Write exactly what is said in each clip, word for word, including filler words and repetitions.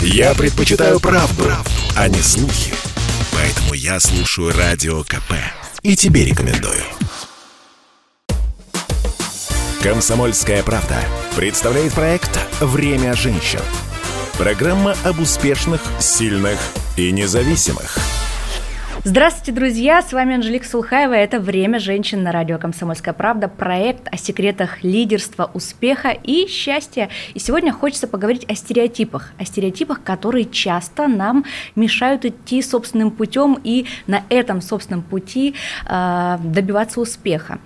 Я предпочитаю правду, а не слухи. Поэтому я слушаю Радио КП. И тебе рекомендую. «Комсомольская правда» представляет проект «Время женщин». Программа об успешных, сильных и независимых. Здравствуйте, друзья! С вами Анжелика Сулхаева. Это «Время женщин» на радио «Комсомольская правда». Проект о секретах лидерства, успеха и счастья. И сегодня хочется поговорить о стереотипах. О стереотипах, которые часто нам мешают идти собственным путем и на этом собственном пути э, добиваться успеха.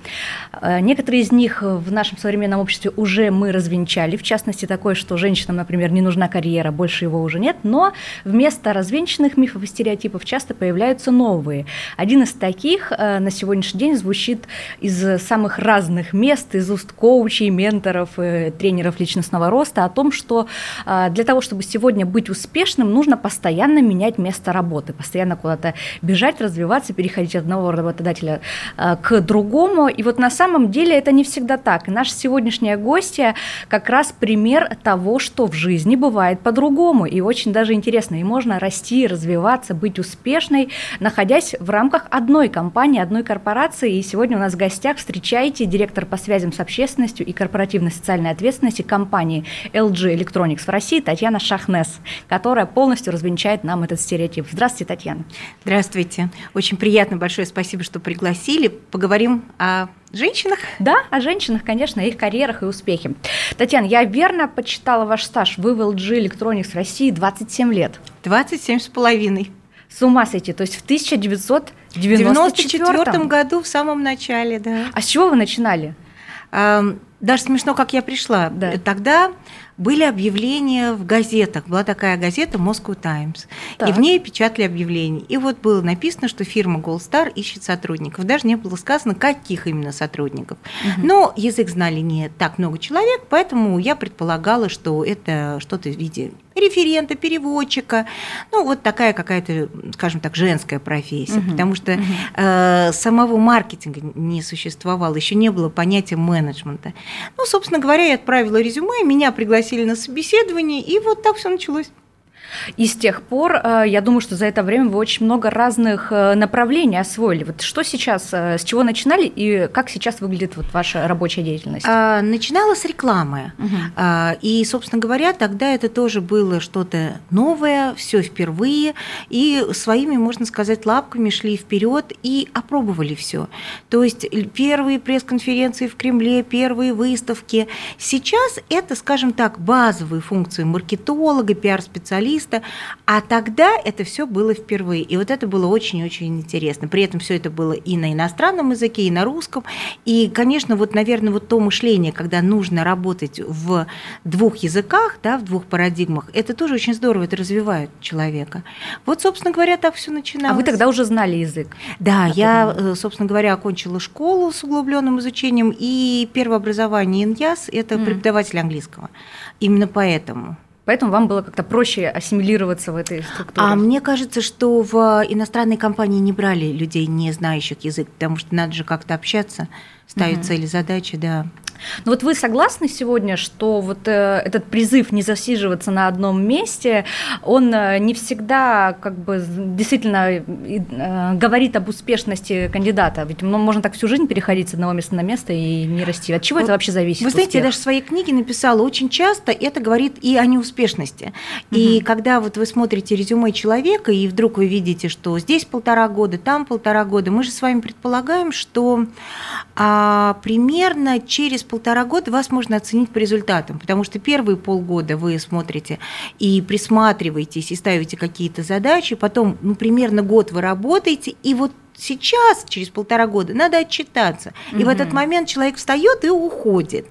Э, некоторые из них в нашем современном обществе уже мы развенчали. В частности, такое, что женщинам, например, не нужна карьера, больше его уже нет. Но вместо развенчанных мифов и стереотипов часто появляются новые. Новые. Один из таких э, на сегодняшний день звучит из самых разных мест, из уст коучей, менторов, э, тренеров личностного роста, о том, что э, для того, чтобы сегодня быть успешным, нужно постоянно менять место работы, постоянно куда-то бежать, развиваться, переходить от одного работодателя э, к другому. И вот на самом деле это не всегда так. И наша сегодняшняя гостья как раз пример того, что в жизни бывает по-другому. И очень даже интересно, и можно расти, развиваться, быть успешной, находясь в рамках одной компании, одной корпорации. И сегодня у нас в гостях, встречайте, директор по связям с общественностью и корпоративной социальной ответственности компании эл джи Electronics в России Татьяна Шахнес, которая полностью развенчает нам этот стереотип. Здравствуйте, Татьяна. Здравствуйте. Очень приятно, большое спасибо, что пригласили. Поговорим о женщинах? Да, о женщинах, конечно, их карьерах и успехе. Татьяна, я верно подсчитала ваш стаж. Вы в эл джи Electronics в России двадцать семь лет. двадцать семь с половиной. С ума сойти, то есть в тысяча девятьсот девяносто четвёртом году, в самом начале, да. А с чего вы начинали? А, даже смешно, как я пришла. Да. Тогда были объявления в газетах. Была такая газета Moscow Times. Так. И в ней печатали объявления. И вот было написано, что фирма Goldstar ищет сотрудников. Даже не было сказано, каких именно сотрудников. Угу. Но язык знали не так много человек, поэтому я предполагала, что это что-то в виде референта, переводчика. Ну, вот такая какая-то, скажем так, женская профессия. Угу. Потому что угу. э, самого маркетинга не существовало. Еще не было понятия менеджмента. Ну, собственно говоря, я отправила резюме, меня пригласили на собеседовании, и вот так все началось. И с тех пор, я думаю, что за это время вы очень много разных направлений освоили. Вот что сейчас, с чего начинали и как сейчас выглядит вот ваша рабочая деятельность? Начинала с рекламы. Угу. И, собственно говоря, тогда это тоже было что-то новое, все впервые. И своими, можно сказать, лапками шли вперед и опробовали все. То есть первые пресс-конференции в Кремле, первые выставки. Сейчас это, скажем так, базовые функции маркетолога, пиар-специалиста. А тогда это все было впервые. И вот это было очень-очень интересно. При этом все это было и на иностранном языке, и на русском. И, конечно, вот, наверное, вот то мышление, когда нужно работать в двух языках, да, в двух парадигмах, это тоже очень здорово, это развивает человека. Вот, собственно говоря, так все начиналось. А вы тогда уже знали язык? Да, я, собственно говоря, окончила школу с углубленным изучением, и первое образование ИНЯС – это mm. преподаватель английского. Именно поэтому. Поэтому вам было как-то проще ассимилироваться в этой структуре? А мне кажется, что в иностранной компании не брали людей, не знающих язык, потому что надо же как-то общаться, ставить угу. цели, задачи, да. Ну вот вы согласны сегодня, что вот э, этот призыв не засиживаться на одном месте, он э, не всегда как бы действительно э, говорит об успешности кандидата? Ведь ну, можно так всю жизнь переходить с одного места на место и не расти. От чего вот, это вообще зависит? Вы знаете, успех? Я даже в своей книге написала, очень часто это говорит и о неуспешности. Угу. И когда вот вы смотрите резюме человека, и вдруг вы видите, что здесь полтора года, там полтора года, мы же с вами предполагаем, что а, примерно через полтора года вас можно оценить по результатам, потому что первые полгода вы смотрите и присматриваетесь, и ставите какие-то задачи, потом, ну, примерно год вы работаете, и вот сейчас, через полтора года, надо отчитаться. И mm-hmm. в этот момент человек встает и уходит.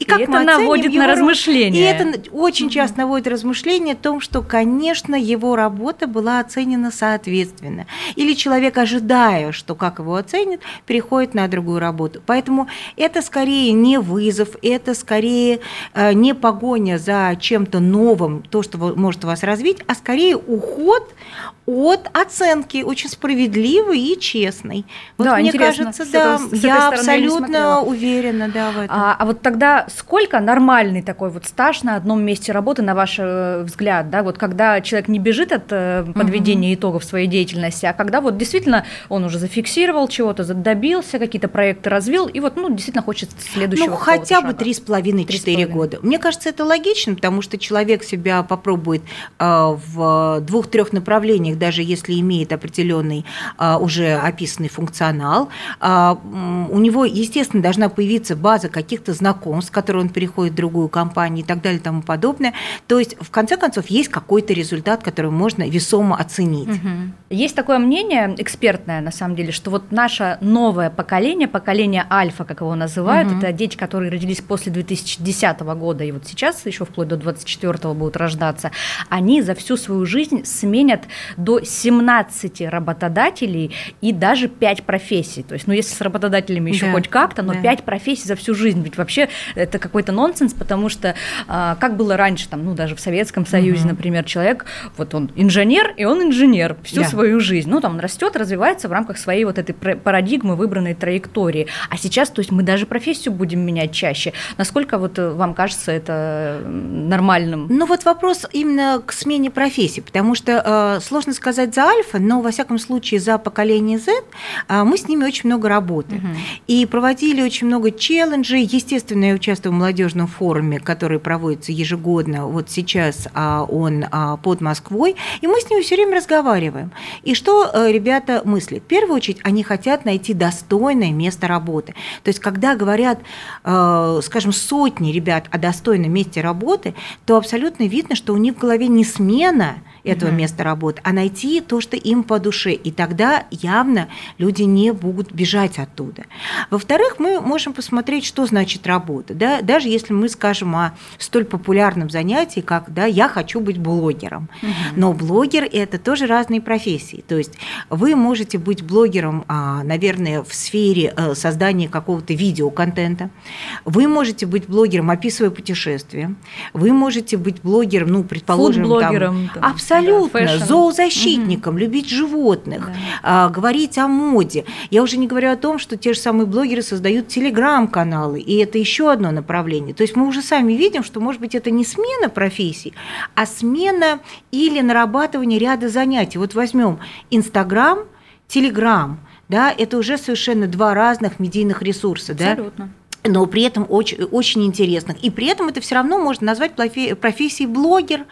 И, как и мы это наводит его... на размышления. И это очень mm-hmm. часто наводит размышления о том, что, конечно, его работа была оценена соответственно. Или человек, ожидая, что как его оценят, переходит на другую работу. Поэтому это скорее не вызов, это скорее не погоня за чем-то новым, то, что может вас развить, а скорее уход от оценки, очень справедливой и честной. Вот да, мне кажется, да, с этой, с я абсолютно уверена, да, в этом. А, а вот тогда сколько нормальный такой вот стаж на одном месте работы, на ваш взгляд, да, вот когда человек не бежит от подведения угу. итогов своей деятельности, а когда вот действительно он уже зафиксировал чего-то, добился, какие-то проекты развил, и вот, ну, действительно хочет следующего. Ну, хотя бы три с половиной - четыре года. Мне кажется, это логично, потому что человек себя попробует э, в двух-трех направлениях, даже если имеет определенный э, уже описанный функционал. Э, у него, естественно, должна появиться база каких-то знакомств, с которой он переходит в другую компанию и так далее и тому подобное. То есть, в конце концов, есть какой-то результат, который можно весомо оценить. Угу. Есть такое мнение, экспертное, на самом деле, что вот наше новое поколение, поколение альфа, как его называют, угу. это дети, которые родились после две тысячи десятого года и вот сейчас еще вплоть до двадцать четвёртого будут рождаться, они за всю свою жизнь сменят до семнадцати работодателей и даже пять профессий. То есть, ну, если с работодателями еще да. хоть как-то, но да. пять профессий за всю жизнь. Ведь вообще это какой-то нонсенс, потому что а, как было раньше, там, ну, даже в Советском Союзе, угу. например, человек, вот он инженер, и он инженер всю да. свою жизнь. Ну, там он растет, развивается в рамках своей вот этой парадигмы, выбранной траектории. А сейчас, то есть, мы даже профессию будем менять чаще. Насколько вот вам кажется это нормальным? Ну, вот вопрос именно к смене профессий, потому что э, сложно сказать за альфа, но, во всяком случае, за поколение Z э, мы с ними очень много работаем. Uh-huh. И проводили очень много челленджей. Естественно, я участвовала в молодежном форуме, который проводится ежегодно. Вот сейчас э, он э, под Москвой. И мы с ними все время разговариваем. И что э, ребята мыслят? В первую очередь, они хотят найти достойное место работы. То есть, когда говорят, э, скажем, сотни ребят о достойном месте работы, то абсолютно видно, что у них в голове не смена этого mm-hmm. места работы, а найти то, что им по душе. И тогда явно люди не будут бежать оттуда. Во-вторых, мы можем посмотреть, что значит работа. Да? Даже если мы скажем о столь популярном занятии, как да, «я хочу быть блогером». Mm-hmm. Но блогер – это тоже разные профессии. То есть вы можете быть блогером, наверное, в сфере создания какого-то видеоконтента. Вы можете быть блогером, описывая путешествия. Вы можете быть блогером, ну, предположим, фуд-блогером, там, там. Абсолютно. Абсолютно, да, зоозащитником, mm-hmm. любить животных, да. а, говорить о моде. Я уже не говорю о том, что те же самые блогеры создают телеграм-каналы, и это еще одно направление. То есть мы уже сами видим, что, может быть, это не смена профессий, а смена или нарабатывание ряда занятий. Вот возьмем Инстаграм, Телеграм, да, это уже совершенно два разных медийных ресурса. Абсолютно. Да? Но при этом очень, очень интересных. И при этом это все равно можно назвать профессией блогер,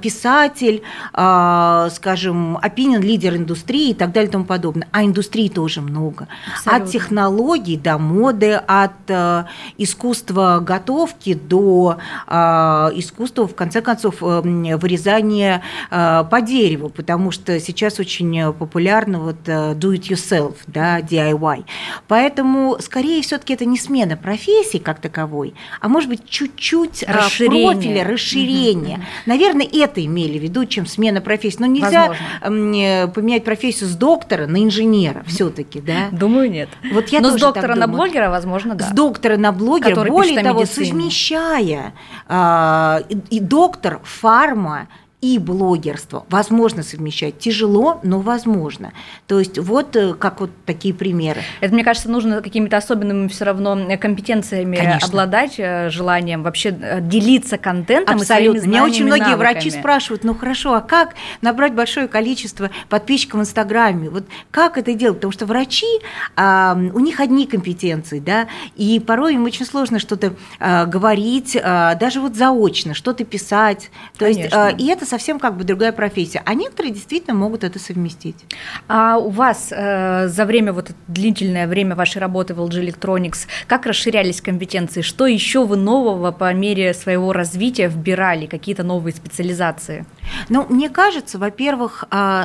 писатель, скажем, опинион-лидер индустрии и так далее и тому подобное. А индустрии тоже много. Абсолютно. От технологий до моды, от искусства готовки до искусства, в конце концов, вырезания по дереву, потому что сейчас очень популярно вот do-it-yourself, да, ди ай уай. Поэтому, скорее, все-таки это не смена профессии как таковой, а может быть чуть-чуть расширение. профиля, расширение. Угу. Наверное, это имели в виду, чем смена профессии. Но нельзя Возможно. поменять профессию с доктора на инженера все-таки, да? Думаю, нет. Вот я Но тоже с доктора так на думаю. блогера, возможно, да. С доктора на блогера, Который более того, совмещая э, и доктор, фарма, и блогерство. Возможно совмещать. Тяжело, но возможно. То есть вот как вот такие примеры. Это, мне кажется, нужно какими-то особенными все равно компетенциями Конечно. обладать, желанием вообще делиться контентом Абсолютно. и своими знаниями, Меня очень многие навыками. врачи спрашивают, ну хорошо, а как набрать большое количество подписчиков в Инстаграме? Вот как это делать? Потому что врачи, у них одни компетенции, да, и порой им очень сложно что-то говорить, даже вот заочно, что-то писать. То Конечно. есть, и это совсем как бы другая профессия, а некоторые действительно могут это совместить. А у вас э, за время, вот длительное время вашей работы в эл джи Electronics, как расширялись компетенции, что еще вы нового по мере своего развития вбирали, какие-то новые специализации? Ну, мне кажется, во-первых,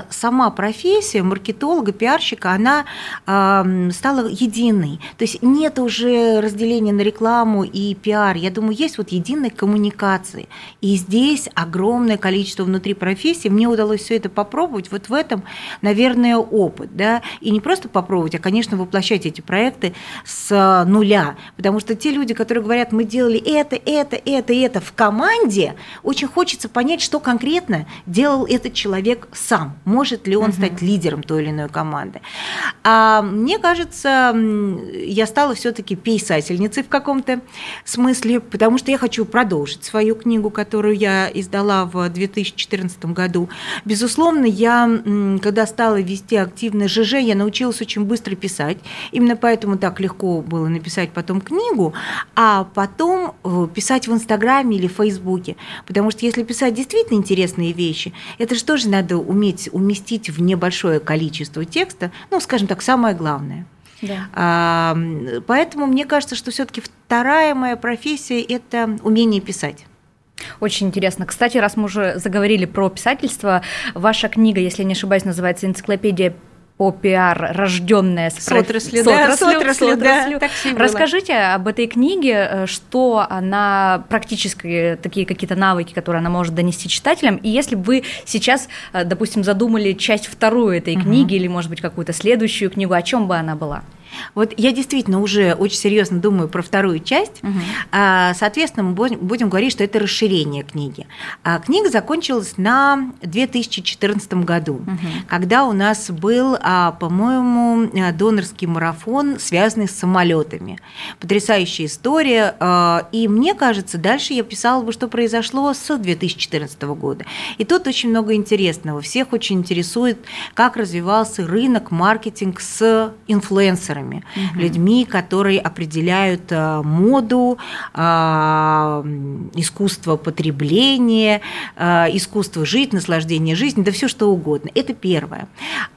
сама профессия маркетолога, пиарщика, она э, стала единой, то есть нет уже разделения на рекламу и пиар, я думаю, есть вот единая коммуникация, и здесь огромное количество внутри профессии, мне удалось все это попробовать, вот в этом, наверное, опыт, да, и не просто попробовать, а, конечно, воплощать эти проекты с нуля, потому что те люди, которые говорят, мы делали это, это, это, это в команде, очень хочется понять, что конкретно непонятно, делал этот человек сам. Может ли он угу. стать лидером той или иной команды? А мне кажется, я стала все-таки писательницей в каком-то смысле, потому что я хочу продолжить свою книгу, которую я издала в две тысячи четырнадцатом году. Безусловно, я, когда стала вести активно ЖЖ, я научилась очень быстро писать. Именно поэтому так легко было написать потом книгу, а потом писать в Инстаграме или в Фейсбуке. Потому что если писать действительно интересные вещи, это же тоже надо уметь уместить в небольшое количество текста, ну, скажем так, самое главное. Да. А, поэтому мне кажется, что все-таки вторая моя профессия – это умение писать. Очень интересно. Кстати, раз мы уже заговорили про писательство, ваша книга, если не ошибаюсь, называется «Энциклопедия по пиар, рожденная с, с отраслью». Да, с отраслью, да. Расскажите об этой книге, что она практически, такие какие-то навыки, которые она может донести читателям, и если бы вы сейчас, допустим, задумали часть вторую этой угу. книги или, может быть, какую-то следующую книгу, о чем бы она была? Вот я действительно уже очень серьезно думаю про вторую часть. Uh-huh. Соответственно, мы будем говорить, что это расширение книги. Книга закончилась на две тысячи четырнадцатом году, uh-huh. когда у нас был, по-моему, донорский марафон, связанный с самолетами. Потрясающая история. И мне кажется, дальше я писала бы, что произошло с две тысячи четырнадцатого года. И тут очень много интересного. Всех очень интересует, как развивался рынок, маркетинг с инфлюенсерами. Uh-huh. Людьми, которые определяют моду, искусство потребления, искусство жить, наслаждение жизнью, да все что угодно. Это первое.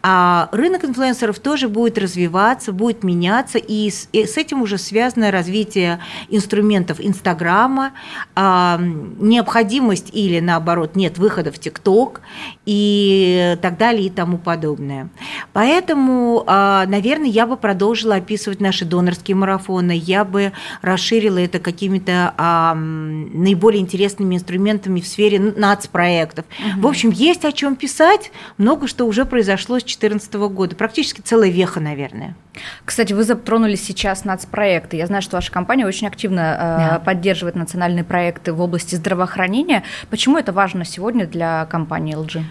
Рынок инфлюенсеров тоже будет развиваться, будет меняться, и с этим уже связано развитие инструментов Инстаграма, необходимость или, наоборот, нет выхода в ТикТок и так далее и тому подобное. Поэтому, наверное, я бы продолжила Продолжила описывать наши донорские марафоны, я бы расширила это какими-то а, наиболее интересными инструментами в сфере нацпроектов. Mm-hmm. В общем, есть о чем писать, много что уже произошло с две тысячи четырнадцатого года, практически целая веха, наверное. Кстати, вы затронули сейчас нацпроекты. Я знаю, что ваша компания очень активно yeah. поддерживает национальные проекты в области здравоохранения. Почему это важно сегодня для компании эл джи?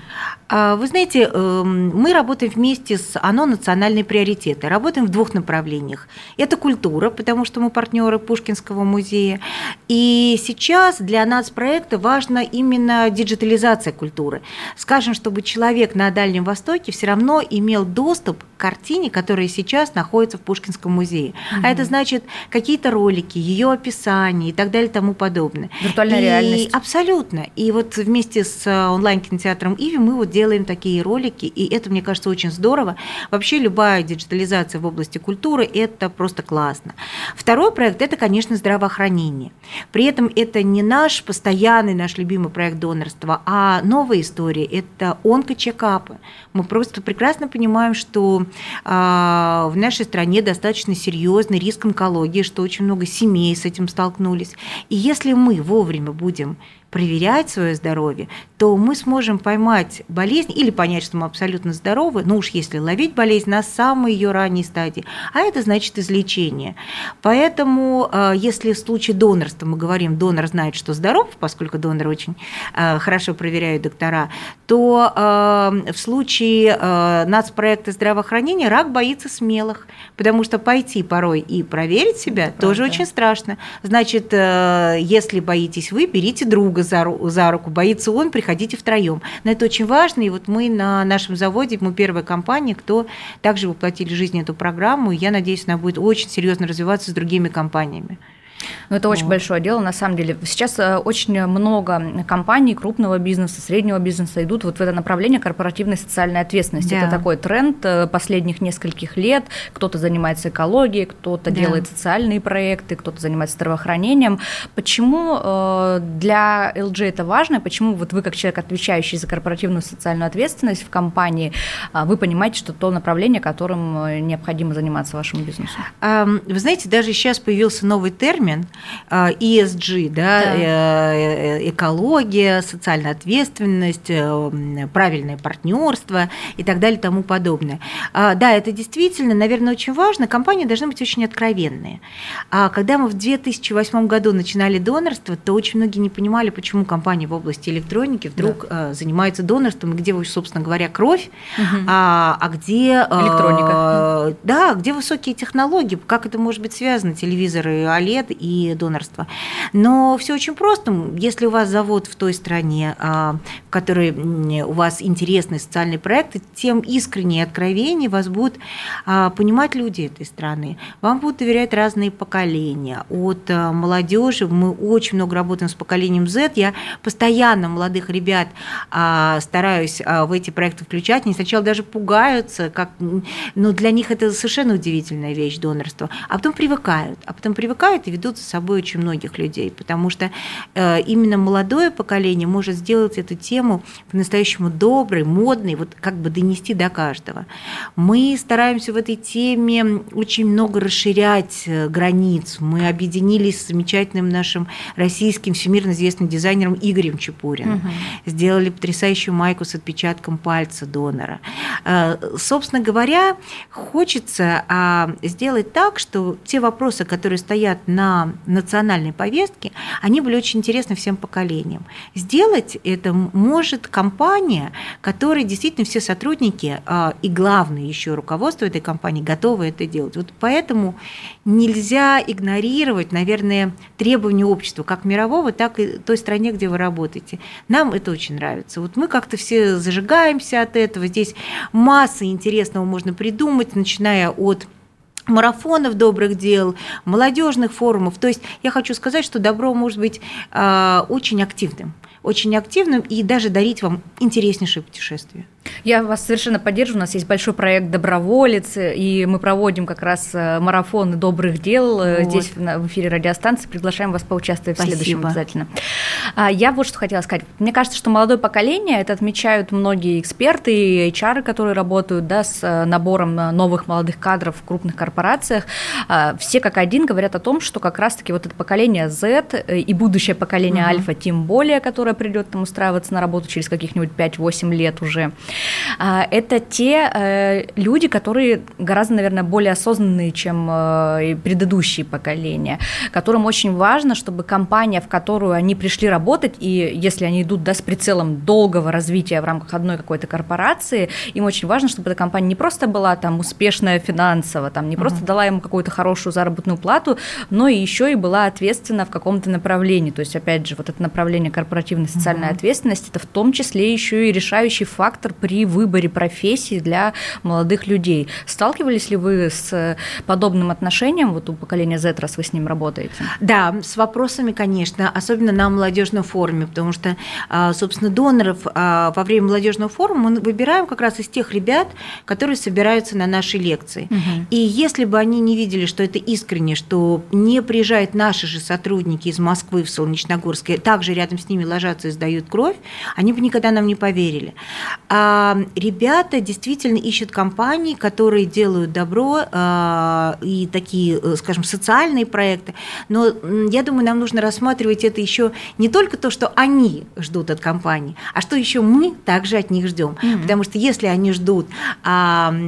Вы знаете, мы работаем вместе с ОНО «Национальные приоритеты». Работаем в двух направлениях. Это культура, потому что мы партнеры Пушкинского музея. И сейчас для нацпроекта важна именно диджитализация культуры. Скажем, чтобы человек на Дальнем Востоке все равно имел доступ к картине, которая сейчас находится в Пушкинском музее. Mm-hmm. А это значит какие-то ролики, ее описания и так далее и тому подобное. Виртуальная и реальность. Абсолютно. И вот вместе с онлайн-кинотеатром «Иви» мы вот делаем такие ролики, и это, мне кажется, очень здорово. Вообще любая диджитализация в области культуры – это просто классно. Второй проект – это, конечно, здравоохранение. При этом это не наш постоянный, наш любимый проект донорства, а новая история – это онкочекапы. Мы просто прекрасно понимаем, что в В нашей стране достаточно серьезный риск онкологии, что очень много семей с этим столкнулись. И если мы вовремя будем проверять свое здоровье, то мы сможем поймать болезнь или понять, что мы абсолютно здоровы, ну уж если ловить болезнь на самой ее ранней стадии, а это значит излечение. Поэтому, если в случае донорства мы говорим, донор знает, что здоров, поскольку донор очень хорошо проверяют доктора, то в случае нацпроекта здравоохранения рак боится смелых, потому что пойти порой и проверить себя это тоже правда. Очень страшно. Значит, если боитесь вы, берите друга за руку, боится он, приходите втроем. Но это очень важно, и вот мы на нашем заводе, мы первая компания, кто также воплотили в жизнь эту программу, и я надеюсь, она будет очень серьезно развиваться с другими компаниями. Ну, это очень большое дело, на самом деле. Сейчас очень много компаний крупного бизнеса, среднего бизнеса идут вот в это направление корпоративной социальной ответственности. Да. Это такой тренд последних нескольких лет. Кто-то занимается экологией, кто-то да. делает социальные проекты, кто-то занимается здравоохранением. Почему для эл джи это важно? Почему вот вы, как человек, отвечающий за корпоративную социальную ответственность в компании, вы понимаете, что то направление, которым необходимо заниматься вашему бизнесу? Вы знаете, даже сейчас появился новый термин, термин и эс джи, да, да. Э, экология, социальная ответственность, правильное партнерство и так далее, тому подобное. Да, это действительно, наверное, очень важно. Компании должны быть очень откровенные. Когда мы в две тысячи восьмом году начинали донорство, то очень многие не понимали, почему компании в области электроники вдруг да. занимаются донорством, и где, собственно говоря, кровь, угу. а, а где... электроника. Да, где высокие технологии, как это может быть связано, телевизоры, о лед и донорство. Но все очень просто. Если у вас завод в той стране, в которой у вас интересный социальный проект, тем искреннее и откровеннее вас будут понимать люди этой страны. Вам будут доверять разные поколения. От молодежи, мы очень много работаем с поколением зет, я постоянно молодых ребят стараюсь в эти проекты включать. Они сначала даже пугаются, как... но для них это совершенно удивительная вещь, донорство. А потом привыкают. А потом привыкают и ведут за собой очень многих людей, потому что именно молодое поколение может сделать эту тему по-настоящему доброй, модной, вот как бы донести до каждого. Мы стараемся в этой теме очень много расширять границ. Мы объединились с замечательным нашим российским всемирно известным дизайнером Игорем Чапуриным. Угу. Сделали потрясающую майку с отпечатком пальца донора. Собственно говоря, хочется сделать так, что те вопросы, которые стоят на национальной повестке, они были очень интересны всем поколениям. Сделать это может компания, которой действительно все сотрудники и, главное, еще руководство этой компании готовы это делать. Вот поэтому нельзя игнорировать, наверное, требования общества, как мирового, так и той стране, где вы работаете. Нам это очень нравится. Вот мы как-то все зажигаемся от этого. Здесь масса интересного можно придумать, начиная от марафонов добрых дел, молодежных форумов. То есть я хочу сказать, что добро может быть э, очень активным, очень активным и даже дарить вам интереснейшие путешествия. Я вас совершенно поддерживаю. У нас есть большой проект «Доброволец», и мы проводим как раз марафон добрых дел вот. Здесь в эфире радиостанции. Приглашаем вас поучаствовать. Спасибо. В следующем обязательно. Я вот что хотела сказать. Мне кажется, что молодое поколение, это отмечают многие эксперты и эйч ар, которые работают, да, с набором новых молодых кадров в крупных корпорациях. Все как один говорят о том, что как раз-таки вот это поколение Z и будущее поколение угу. Альфа, тем более, которое придет там устраиваться на работу через каких-нибудь пять-восемь лет уже, это те люди, которые гораздо, наверное, более осознанные, чем предыдущие поколения, которым очень важно, чтобы компания, в которую они пришли работать, и если они идут, да, с прицелом долгого развития в рамках одной какой-то корпорации, им очень важно, чтобы эта компания не просто была там успешная финансово, там, не просто mm-hmm. дала им какую-то хорошую заработную плату, но и еще и была ответственна в каком-то направлении. То есть, опять же, вот это направление корпоративной социальной mm-hmm. ответственности, это в том числе еще и решающий фактор при выборе профессии для молодых людей. Сталкивались ли вы с подобным отношением вот у поколения Z, раз вы с ним работаете? Да, с вопросами, конечно, особенно на молодежном форуме, потому что, собственно, доноров во время молодежного форума мы выбираем как раз из тех ребят, которые собираются на наши лекции. Угу. И если бы они не видели, что это искренне, что не приезжают наши же сотрудники из Москвы в Солнечногорск, также рядом с ними ложатся и сдают кровь, они бы никогда нам не поверили. Ребята действительно ищут компании, которые делают добро и такие, скажем, социальные проекты. Но я думаю, нам нужно рассматривать это еще не только то, что они ждут от компании, а что еще мы также от них ждем. Mm-hmm. Потому что если они ждут,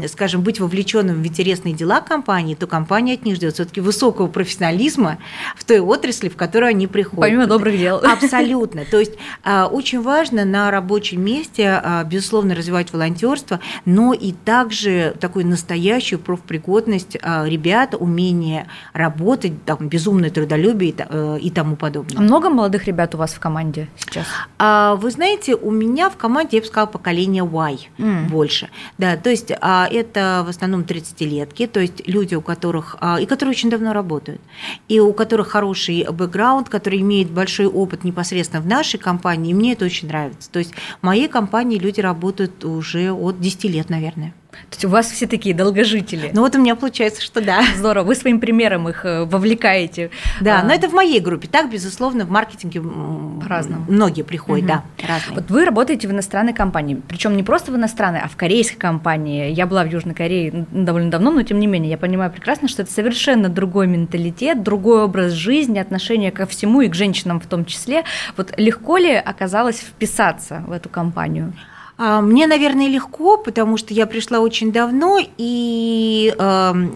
скажем, быть вовлеченным в интересные дела компании, то компания от них ждет все-таки высокого профессионализма в той отрасли, в которую они приходят. Помимо добрых дел. Абсолютно. То есть очень важно на рабочем месте, безусловно, развивать волонтерство, но и также такую настоящую профпригодность ребят, умение работать, там, безумное трудолюбие и тому подобное. Много молодых ребят у вас в команде сейчас? Вы знаете, у меня в команде, я бы сказала, поколение Y mm. больше. Да, то есть это в основном тридцатилетки, то есть люди, у которых, и которые очень давно работают, и у которых хороший бэкграунд, которые имеют большой опыт непосредственно в нашей компании, и мне это очень нравится. То есть в моей компании люди работают уже от десяти лет, наверное. То есть у вас все такие долгожители. Ну вот у меня получается, что да. Здорово, вы своим примером их вовлекаете. Да, а... но это в моей группе. Так, безусловно, в маркетинге по-разному. Многие приходят, угу. да, разные. Вот вы работаете в иностранной компании, причем не просто в иностранной, а в корейской компании. Я была в Южной Корее довольно давно, но тем не менее, я понимаю прекрасно, что это совершенно другой менталитет, другой образ жизни, отношение ко всему и к женщинам в том числе. Вот легко ли оказалось вписаться в эту компанию? Мне, наверное, легко, потому что я пришла очень давно, и,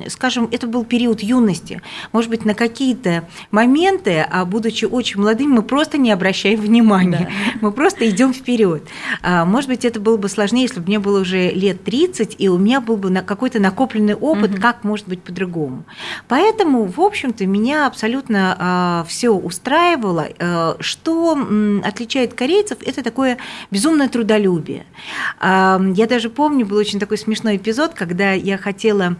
скажем, это был период юности. Может быть, на какие-то моменты, а будучи очень молодыми, мы просто не обращаем внимания, да. мы просто идем вперед. Может быть, это было бы сложнее, если бы мне было уже лет тридцать, и у меня был бы какой-то накопленный опыт, угу. как может быть по-другому. Поэтому, в общем-то, меня абсолютно все устраивало. Что отличает корейцев, это такое безумное трудолюбие. Я даже помню, был очень такой смешной эпизод, когда я хотела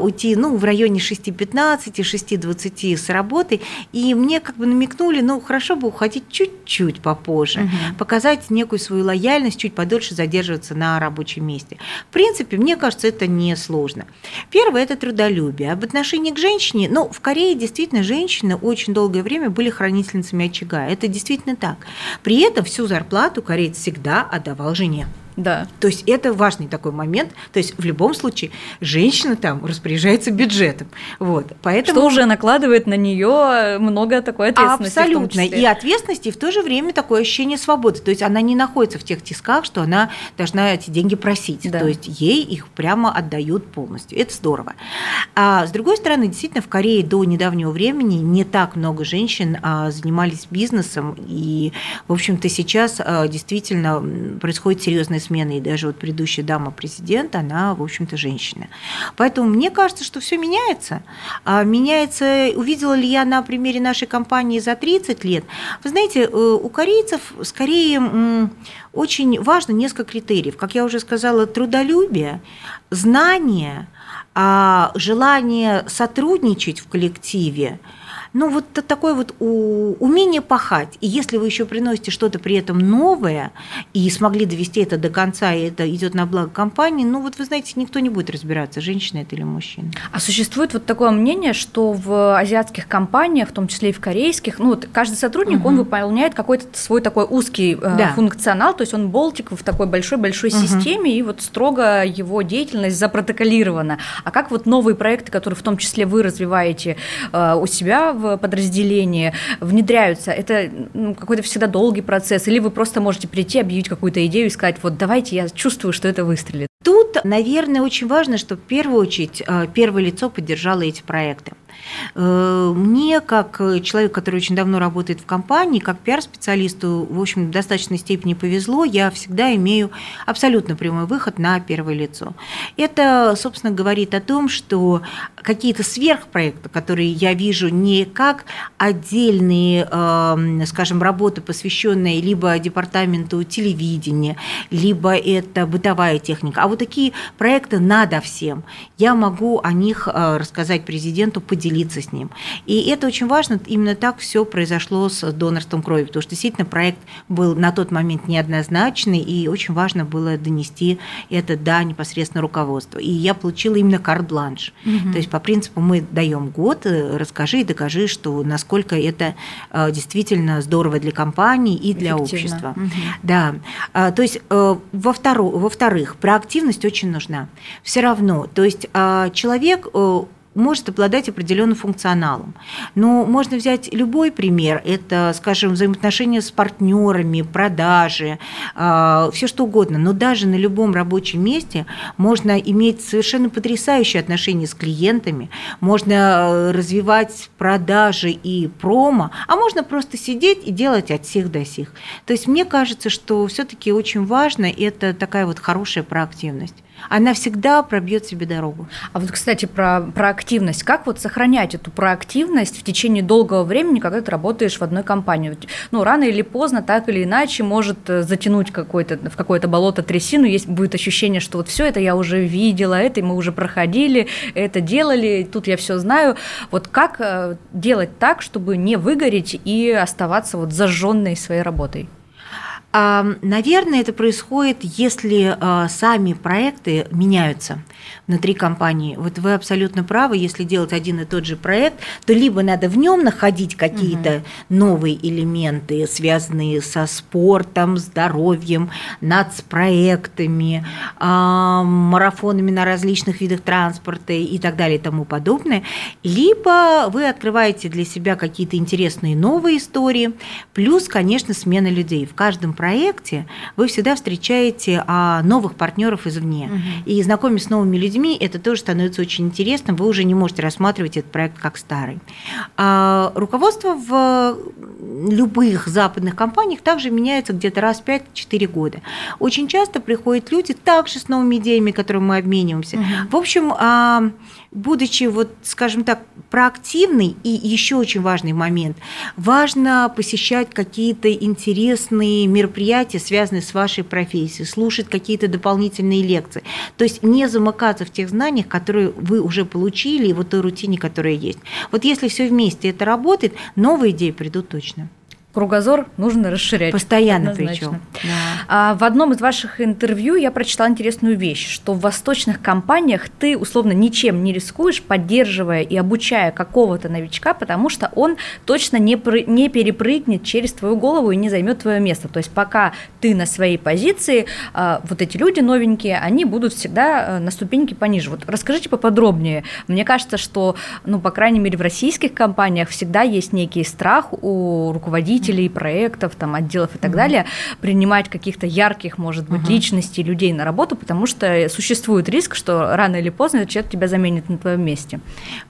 уйти ну, в районе шесть пятнадцать, шесть двадцать с работы, и мне как бы намекнули, ну, хорошо бы уходить чуть-чуть попозже, угу. показать некую свою лояльность, чуть подольше задерживаться на рабочем месте. В принципе, мне кажется, это несложно. Первое – это трудолюбие. Об отношении к женщине, ну, в Корее действительно женщины очень долгое время были хранительницами очага. Это действительно так. При этом всю зарплату кореец всегда отдавал женщине. Нет. Да. То есть это важный такой момент. То есть в любом случае женщина там распоряжается бюджетом. Вот. Поэтому... Что уже накладывает на нее много такой ответственности. Абсолютно. И ответственности, и в то же время такое ощущение свободы. То есть она не находится в тех тисках, что она должна эти деньги просить. Да. То есть ей их прямо отдают полностью. Это здорово. А с другой стороны, действительно, в Корее до недавнего времени не так много женщин занимались бизнесом. И, в общем-то, сейчас действительно происходит серьезное смещение. И даже вот предыдущая дама президента, она, в общем-то, женщина. Поэтому мне кажется, что все меняется. Меняется, увидела ли я на примере нашей компании за тридцать лет. Вы знаете, у корейцев скорее очень важно несколько критериев. Как я уже сказала, трудолюбие, знание, желание сотрудничать в коллективе. Ну, вот такое вот умение пахать. И если вы еще приносите что-то при этом новое и смогли довести это до конца, и это идет на благо компании, ну, вот вы знаете, никто не будет разбираться, женщина это или мужчина. А существует вот такое мнение, что в азиатских компаниях, в том числе и в корейских, ну, вот каждый сотрудник, угу. он выполняет какой-то свой такой узкий да. функционал, то есть он болтик в такой большой-большой угу. системе, и вот строго его деятельность запротоколирована. А как вот новые проекты, которые в том числе вы развиваете у себя в подразделении, внедряются? Это ну, какой-то всегда долгий процесс? Или вы просто можете прийти, объявить какую-то идею и сказать, вот давайте, я чувствую, что это выстрелит? Тут, наверное, очень важно, чтобы в первую очередь первое лицо поддержало эти проекты. Мне, как человек, который очень давно работает в компании, как пиар-специалисту, в общем, в достаточной степени повезло, я всегда имею абсолютно прямой выход на первое лицо. Это, собственно, говорит о том, что какие-то сверхпроекты, которые я вижу не как отдельные, скажем, работы, посвященные либо департаменту телевидения, либо это бытовая техника, а вот такие проекты надо всем. Я могу о них рассказать президенту, делиться с ним. И это очень важно. Именно так все произошло с донорством крови, потому что действительно проект был на тот момент неоднозначный, и очень важно было донести это до непосредственно руководства. И я получила именно карт-бланш. Угу. То есть по принципу мы даем год, расскажи и докажи, что насколько это действительно здорово для компании и для общества. Угу. Да. То есть во-вторых, проактивность очень нужна. Все равно. То есть человек может обладать определенным функционалом. Но можно взять любой пример. Это, скажем, взаимоотношения с партнерами, продажи, э, все что угодно. Но даже на любом рабочем месте можно иметь совершенно потрясающие отношения с клиентами, можно развивать продажи и промо, а можно просто сидеть и делать от сих до сих. То есть мне кажется, что все-таки очень важно это такая вот хорошая проактивность. Она всегда пробьет себе дорогу. А вот, кстати, про проактивность. Как вот сохранять эту проактивность в течение долгого времени, когда ты работаешь в одной компании? Ну, рано или поздно, так или иначе, может затянуть какой-то, в какое-то болото трясину. Есть, будет ощущение, что вот все это я уже видела, это мы уже проходили, это делали, тут я все знаю. Вот как делать так, чтобы не выгореть и оставаться вот зажженной своей работой? Наверное, это происходит, если сами проекты меняются внутри компании. Вот вы абсолютно правы, если делать один и тот же проект, то либо надо в нем находить какие-то угу. новые элементы, связанные со спортом, здоровьем, нацпроектами, марафонами на различных видах транспорта и так далее и тому подобное, либо вы открываете для себя какие-то интересные новые истории, плюс, конечно, смена людей. В каждом проекте вы всегда встречаете а, новых партнеров извне. Угу. И знакомясь с новыми людьми, это тоже становится очень интересным. Вы уже не можете рассматривать этот проект как старый. А, руководство в любых западных компаниях также меняется где-то раз в пять-четыре года. Очень часто приходят люди также с новыми идеями, которыми мы обмениваемся. Угу. В общем, а, будучи, вот, скажем так, проактивной, и еще очень важный момент, важно посещать какие-то интересные мероприятия, связанные с вашей профессией, слушать какие-то дополнительные лекции. То есть не замыкаться в тех знаниях, которые вы уже получили, и вот той рутине, которая есть. Вот если все вместе это работает, новые идеи придут точно. Кругозор нужно расширять. Постоянно причем. Да. В одном из ваших интервью я прочитала интересную вещь, что в восточных компаниях ты условно ничем не рискуешь, поддерживая и обучая какого-то новичка, потому что он точно не, пры- не перепрыгнет через твою голову и не займет твое место. То есть пока ты на своей позиции, вот эти люди новенькие, они будут всегда на ступеньке пониже. Вот расскажите поподробнее. Мне кажется, что, ну, по крайней мере, в российских компаниях всегда есть некий страх у руководителей, проектов, там, отделов и так mm-hmm. далее, принимать каких-то ярких, может быть, mm-hmm. личностей, людей на работу, потому что существует риск, что рано или поздно этот человек тебя заменит на твоем месте.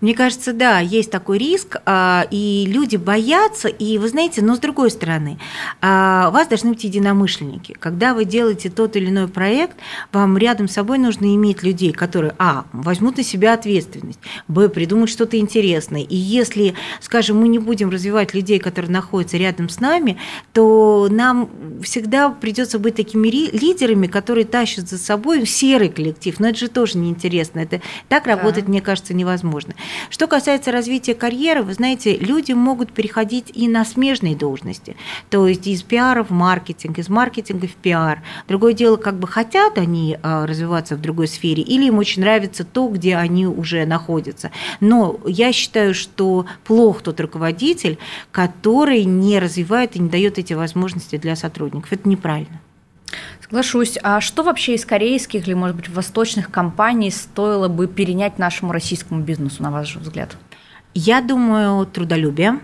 Мне кажется, да, есть такой риск, и люди боятся, и вы знаете, но с другой стороны, у вас должны быть единомышленники. Когда вы делаете тот или иной проект, вам рядом с собой нужно иметь людей, которые, а, возьмут на себя ответственность, б, придумают что-то интересное, и если, скажем, мы не будем развивать людей, которые находятся рядом с нами, то нам всегда придется быть такими лидерами, которые тащат за собой серый коллектив. Но это же тоже неинтересно. Это, так да. работать, мне кажется, невозможно. Что касается развития карьеры, вы знаете, люди могут переходить и на смежные должности. То есть из пиара в маркетинг, из маркетинга в пиар. Другое дело, как бы хотят они развиваться в другой сфере, или им очень нравится то, где они уже находятся. Но я считаю, что плох тот руководитель, который не развивает и не дает эти возможности для сотрудников. Это неправильно. Соглашусь. А что вообще из корейских или, может быть, восточных компаний стоило бы перенять нашему российскому бизнесу, на ваш взгляд? Я думаю, трудолюбие.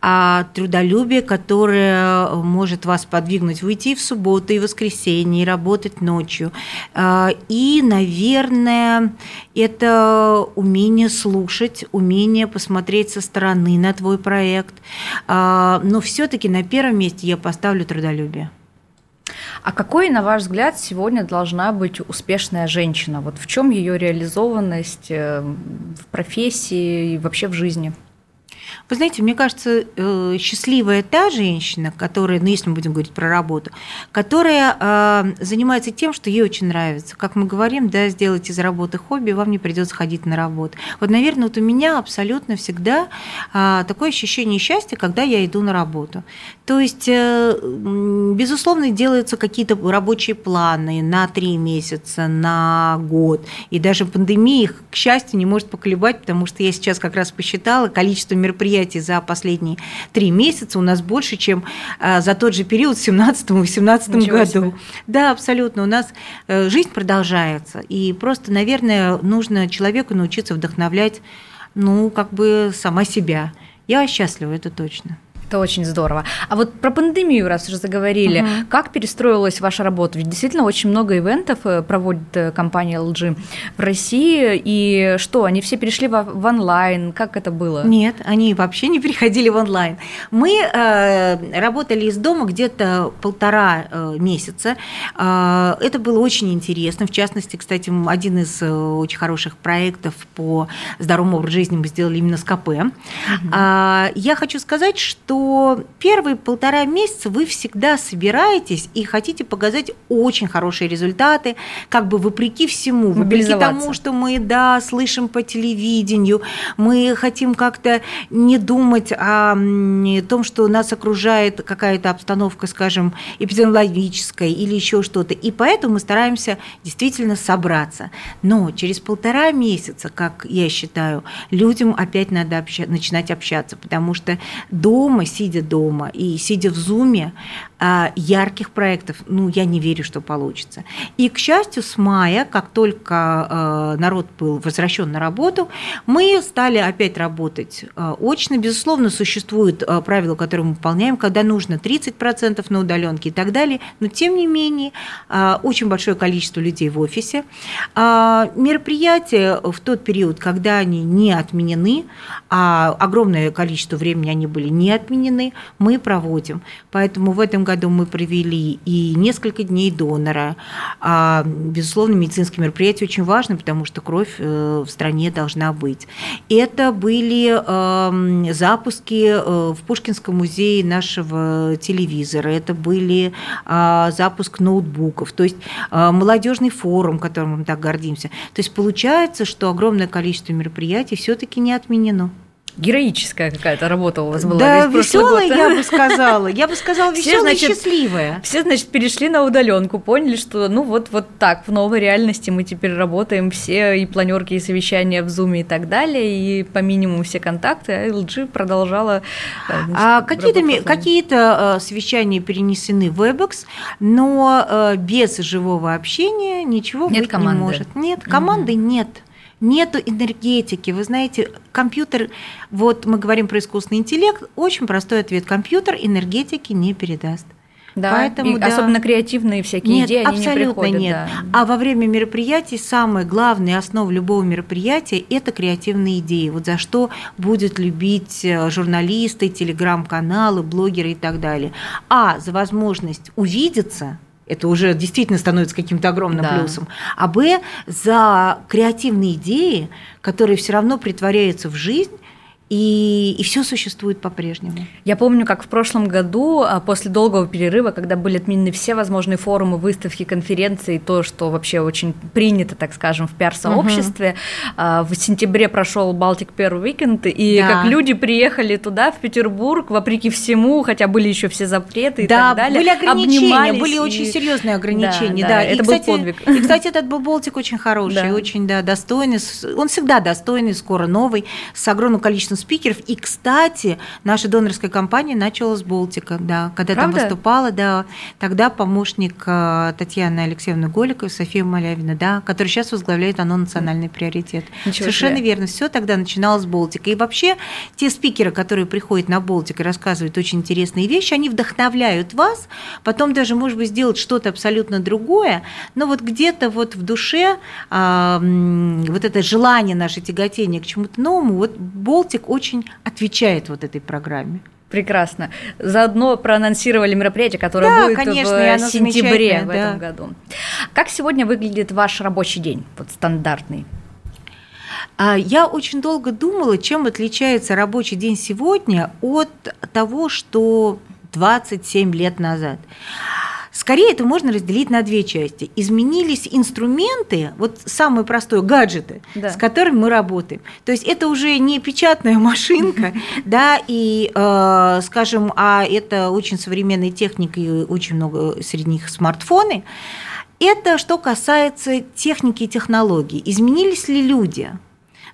А трудолюбие, которое может вас подвигнуть выйти в субботу и воскресенье, и работать ночью. И, наверное, это умение слушать, умение посмотреть со стороны на твой проект. Но все-таки на первом месте я поставлю трудолюбие. А какой, на ваш взгляд, сегодня должна быть успешная женщина? Вот в чем ее реализованность в профессии и вообще в жизни? Вы знаете, мне кажется, счастливая та женщина, которая, ну, если мы будем говорить про работу, которая занимается тем, что ей очень нравится. Как мы говорим, да, сделайте из работы хобби, вам не придется ходить на работу. Вот, наверное, вот у меня абсолютно всегда такое ощущение счастья, когда я иду на работу. То есть, безусловно, делаются какие-то рабочие планы на три месяца, на год. И даже пандемия их, к счастью, не может поколебать, потому что я сейчас как раз посчитала количество мероприятий за последние три месяца у нас больше, чем за тот же период в две тысячи семнадцатом и две тысячи восемнадцатом году. Да, абсолютно. У нас жизнь продолжается. И просто, наверное, нужно человеку научиться вдохновлять, ну, как бы сама себя. Я счастлива, это точно. Это очень здорово. А вот про пандемию, раз уже заговорили, uh-huh. как перестроилась ваша работа? Ведь действительно очень много ивентов проводит компания эл джи в России, и что, они все перешли в онлайн? Как это было? Нет, они вообще не переходили в онлайн. Мы э, работали из дома где-то полтора э, месяца. Э, это было очень интересно. В частности, кстати, один из э, очень хороших проектов по здоровому образу жизни мы сделали именно с ка пэ. Uh-huh. Э, я хочу сказать, что что первые полтора месяца вы всегда собираетесь и хотите показать очень хорошие результаты, как бы вопреки всему, вопреки тому, что мы, да, слышим по телевидению, мы хотим как-то не думать о том, что нас окружает какая-то обстановка, скажем, эпидемиологическая или еще что-то, и поэтому мы стараемся действительно собраться. Но через полтора месяца, как я считаю, людям опять надо обща- начинать общаться, потому что дома, сидя дома и сидя в зуме, ярких проектов, ну, я не верю, что получится. И, к счастью, с мая, как только народ был возвращен на работу, мы стали опять работать очно. Безусловно, существуют правила, которые мы выполняем, когда нужно тридцать процентов на удаленке и так далее, но, тем не менее, очень большое количество людей в офисе. Мероприятия в тот период, когда они не отменены, а огромное количество времени они были не отменены, мы проводим. Поэтому в этом году мы провели и несколько дней донора. А, безусловно, медицинские мероприятия очень важны, потому что кровь э, в стране должна быть. Это были э, запуски э, в Пушкинском музее нашего телевизора, это были э, запуск ноутбуков, то есть э, молодежный форум, которым мы так гордимся. То есть получается, что огромное количество мероприятий все-таки не отменено. Героическая какая-то работа у вас была. Да, веселая, я бы сказала. Я бы сказала, веселая и счастливая. Все, значит, перешли на удаленку, поняли, что ну вот, вот так, в новой реальности мы теперь работаем все, и планерки, и совещания в зуме и так далее, и по минимуму все контакты, а эл джи продолжала. А какие-то, какие-то совещания перенесены в Webex, но без живого общения ничего быть не может. Нет, команды нет. Нету энергетики. Вы знаете, компьютер, вот мы говорим про искусственный интеллект, очень простой ответ. Компьютер энергетики не передаст. Да, поэтому, да, особенно креативные всякие нет, идеи, они не приходят. Нет. Да. А во время мероприятий самое главное, основа любого мероприятия – это креативные идеи. Вот за что будут любить журналисты, телеграм-каналы, блогеры и так далее. А за возможность увидеться – это уже действительно становится каким-то огромным да. плюсом. А Б за креативные идеи, которые все равно претворяются в жизнь. И, и все существует по-прежнему. Я помню, как в прошлом году, после долгого перерыва, когда были отменены все возможные форумы, выставки, конференции, то, что вообще очень принято, так скажем, в пиар-сообществе, uh-huh. в сентябре прошел Балтик Первый Weekend, и да. как люди приехали туда, в Петербург, вопреки всему, хотя были еще все запреты и да, так далее. Да, были ограничения, были и... очень серьезные ограничения. Да, да, да. Это и, был кстати, подвиг. И, кстати, этот был Балтик очень хороший, да. очень да, достойный, он всегда достойный, скоро новый, с огромным количеством спикеров. И, кстати, наша донорская кампания начала с Балтика. Да. Когда Правда? Там выступала, да, тогда помощник Татьяны Алексеевны Голиковой, София Малявина, да, которая сейчас возглавляет ОНО «Национальный приоритет». Ничего Совершенно себе. Верно. Все тогда начиналось с Балтика. И вообще те спикеры, которые приходят на Балтик и рассказывают очень интересные вещи, они вдохновляют вас, потом даже, может быть, сделать что-то абсолютно другое, но вот где-то вот в душе а, вот это желание наше тяготение к чему-то новому, вот Балтик очень отвечает вот этой программе. Прекрасно. Заодно проанонсировали мероприятие, которое да, будет конечно, в сентябре в да. этом году. Как сегодня выглядит ваш рабочий день, вот стандартный? Я очень долго думала, чем отличается рабочий день сегодня от того, что двадцать семь лет назад. Скорее, это можно разделить на две части. Изменились инструменты, вот самые простые гаджеты, да. с которыми мы работаем. То есть это уже не печатная машинка, да, и, э, скажем, а это очень современная техника, и очень много среди них смартфоны. Это что касается техники и технологий. Изменились ли люди?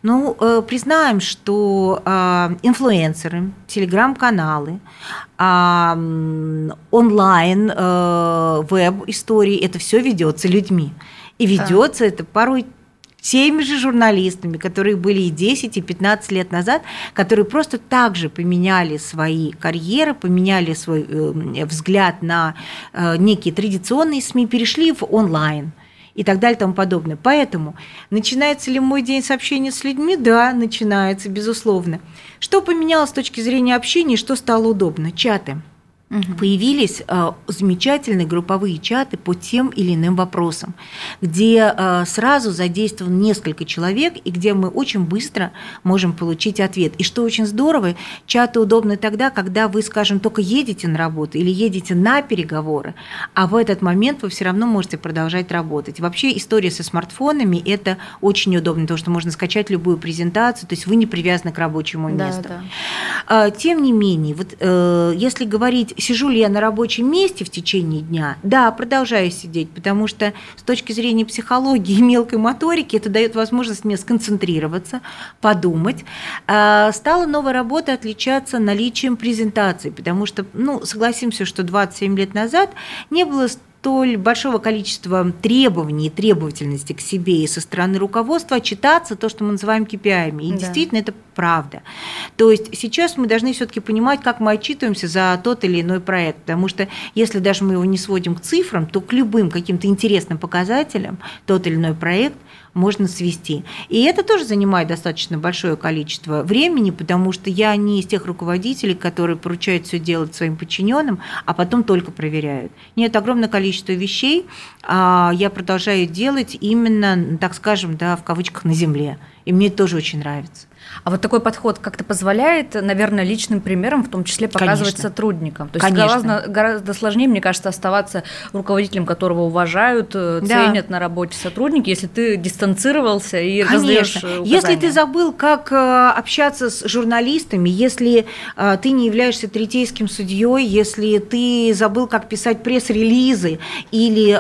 Ну, э, признаем, что э, инфлюенсеры, телеграм-каналы, э, онлайн, э, веб-истории, это все ведется людьми. И ведется а. это порой теми же журналистами, которые были и десять, и пятнадцать лет назад, которые просто так же поменяли свои карьеры, поменяли свой э, взгляд на э, некие традиционные СМИ, перешли в онлайн. И так далее, и тому подобное. Поэтому начинается ли мой день с общения с людьми? Да, начинается, безусловно. Что поменялось с точки зрения общения, что стало удобно? Чаты. угу. появились замечательные групповые чаты по тем или иным вопросам, где сразу задействовано несколько человек и где мы очень быстро можем получить ответ. И что очень здорово, чаты удобны тогда, когда вы, скажем, только едете на работу или едете на переговоры, а в этот момент вы все равно можете продолжать работать. Вообще история со смартфонами – это очень удобно, потому что можно скачать любую презентацию, то есть вы не привязаны к рабочему месту. Да, да. Тем не менее, вот, если говорить, сижу ли я на рабочем месте в течение дня, да, продолжаю сидеть, потому что с точки зрения психологии и мелкой моторики это дает возможность мне сконцентрироваться, подумать. Стала новая работа отличаться наличием презентаций, потому что, ну, согласимся, что двадцать семь лет назад не было столь большого количества требований и требовательности к себе и со стороны руководства отчитаться то, что мы называем кей пи ай-ми. И да. действительно, это правда. То есть сейчас мы должны все-таки понимать, как мы отчитываемся за тот или иной проект, потому что если даже мы его не сводим к цифрам, то к любым каким-то интересным показателям тот или иной проект можно свести. И это тоже занимает достаточно большое количество времени, потому что я не из тех руководителей, которые поручают все делать своим подчиненным, а потом только проверяют. Нет, огромное количество вещей я продолжаю делать именно, так скажем, да, в кавычках, на земле. И мне это тоже очень нравится. А вот такой подход как-то позволяет, наверное, личным примером в том числе показывать Конечно. Сотрудникам. То есть гораздо, гораздо сложнее, мне кажется, оставаться руководителем, которого уважают, да. ценят на работе сотрудники, если ты дистанцировался и раздаёшь указания. Если ты забыл, как общаться с журналистами, если ты не являешься третейским судьей, если ты забыл, как писать пресс-релизы или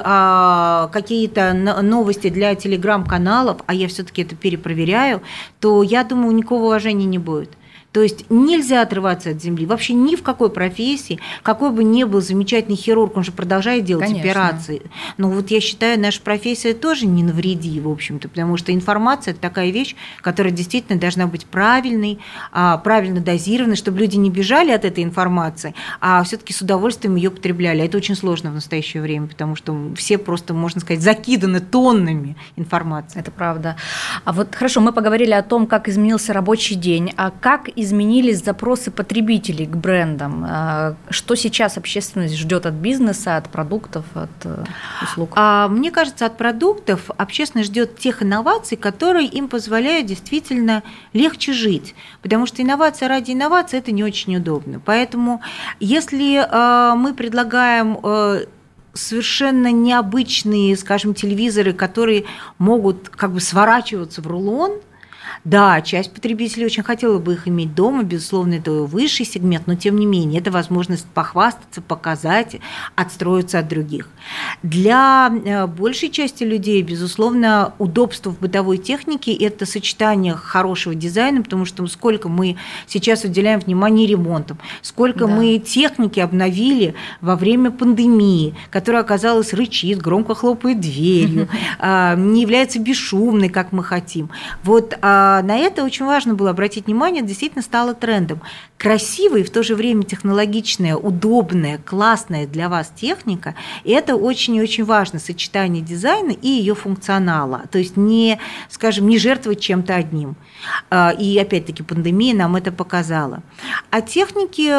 какие-то новости для телеграм-каналов, а я все-таки это перепроверяю, то, я думаю, никакого уважения не будет. То есть нельзя отрываться от земли. Вообще ни в какой профессии, какой бы ни был замечательный хирург, он же продолжает делать Конечно. Операции. Но вот я считаю, наша профессия тоже не навреди, в общем-то, потому что информация – это такая вещь, которая действительно должна быть правильной, правильно дозированной, чтобы люди не бежали от этой информации, а все-таки с удовольствием ее потребляли. А это очень сложно в настоящее время, потому что все просто, можно сказать, закиданы тоннами информации. Это правда. А вот хорошо, мы поговорили о том, как изменился рабочий день, а как изменился изменились запросы потребителей к брендам? Что сейчас общественность ждет от бизнеса, от продуктов, от услуг? Мне кажется, от продуктов общественность ждет тех инноваций, которые им позволяют действительно легче жить, потому что инновация ради инновации – это не очень удобно. Поэтому если мы предлагаем совершенно необычные, скажем, телевизоры, которые могут как бы сворачиваться в рулон, да, часть потребителей очень хотела бы их иметь дома, безусловно, это высший сегмент, но тем не менее, это возможность похвастаться, показать, отстроиться от других. Для большей части людей, безусловно, удобство в бытовой технике – это сочетание хорошего дизайна, потому что сколько мы сейчас уделяем внимания ремонтам, сколько да. мы техники обновили во время пандемии, которая, оказалось, рычит, громко хлопает дверью, не является бесшумной, как мы хотим. Вот на это очень важно было обратить внимание, это действительно стало трендом. Красивая и в то же время технологичная, удобная, классная для вас техника, это очень и очень важно, сочетание дизайна и ее функционала. То есть не, скажем, не жертвовать чем-то одним. И опять-таки пандемия нам это показала. А техники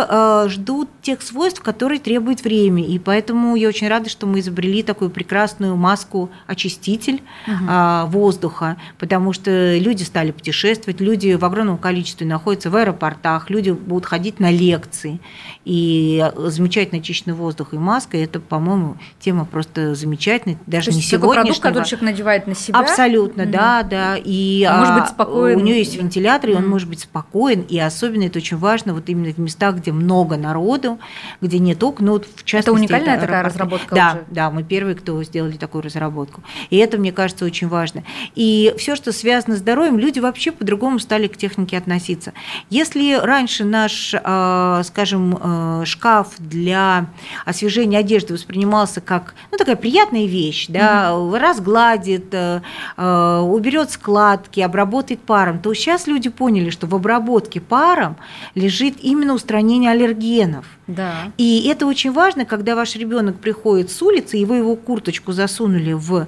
ждут тех свойств, которые требует время. И поэтому я очень рада, что мы изобрели такую прекрасную маску-очиститель угу. воздуха, потому что люди стали путешествовать, люди в огромном количестве находятся в аэропортах, люди будут ходить на лекции. И замечательно очищенный воздух и маска – это, по-моему, тема просто замечательная. Даже не сегодняшнего. То есть такой продукт, который человек надевает на себя? Абсолютно, mm-hmm. да, да. И он может быть спокоен. У него есть вентилятор, и mm-hmm. он может быть спокоен. И особенно это очень важно вот именно в местах, где много народу, где нет окон. Вот в частности, это уникальная это такая разработка да, уже? Да, мы первые, кто сделали такую разработку. И это, мне кажется, очень важно. И все, что связано с здоровьем, люди вообще по-другому стали к технике относиться. Если раньше наш, скажем, шкаф для освежения одежды воспринимался как, ну, такая приятная вещь, да, mm-hmm. разгладит, уберет складки, обработает паром, то сейчас люди поняли, что в обработке паром лежит именно устранение аллергенов. Да. И это очень важно, когда ваш ребенок приходит с улицы, и вы его курточку засунули в, в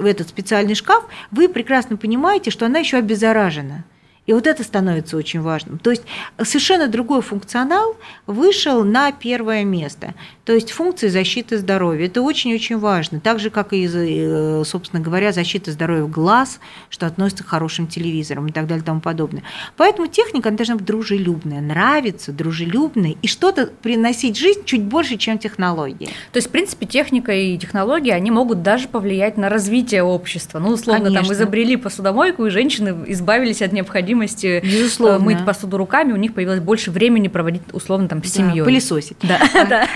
этот специальный шкаф, вы прекрасно понимаете, что она еще обеззаражена. И вот это становится очень важным. То есть совершенно другой функционал вышел на первое место. То есть функции защиты здоровья. Это очень-очень важно. Так же, как и, собственно говоря, защита здоровья глаз, что относится к хорошим телевизорам и так далее и тому подобное. Поэтому техника она должна быть дружелюбная, нравиться, дружелюбной и что-то приносить в жизнь чуть больше, чем технологии. То есть, в принципе, техника и технологии, они могут даже повлиять на развитие общества. Ну, условно, конечно, там изобрели посудомойку, и женщины избавились от необходимости Безусловно. мыть посуду руками, у них появилось больше времени проводить, условно, там, с да, семьей. Пылесосить. Да. Да.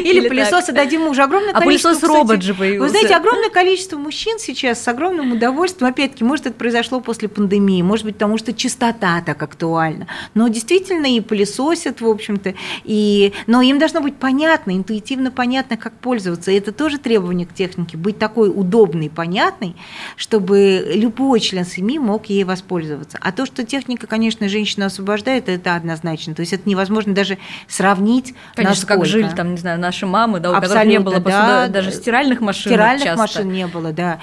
Или, Или пылесосы так. дадим мужу. Огромное а количество, пылесос-робот же появился. Вы знаете, огромное количество мужчин сейчас с огромным удовольствием, опять-таки, может, это произошло после пандемии, может быть, потому что чистота так актуальна. Но действительно и пылесосят, в общем-то, и... но им должно быть понятно, интуитивно понятно, как пользоваться. И это тоже требование к технике, быть такой удобной, понятной, чтобы любой член семьи мог ей воспользоваться. А то, что техника, конечно, женщину освобождает, это однозначно. То есть это невозможно даже сравнить, конечно, насколько. Как жили там, не знаю, наши мамы, да, у Абсолютно, которых не было посуда, да, даже стиральных машин. Стиральных часто. машин не было, да.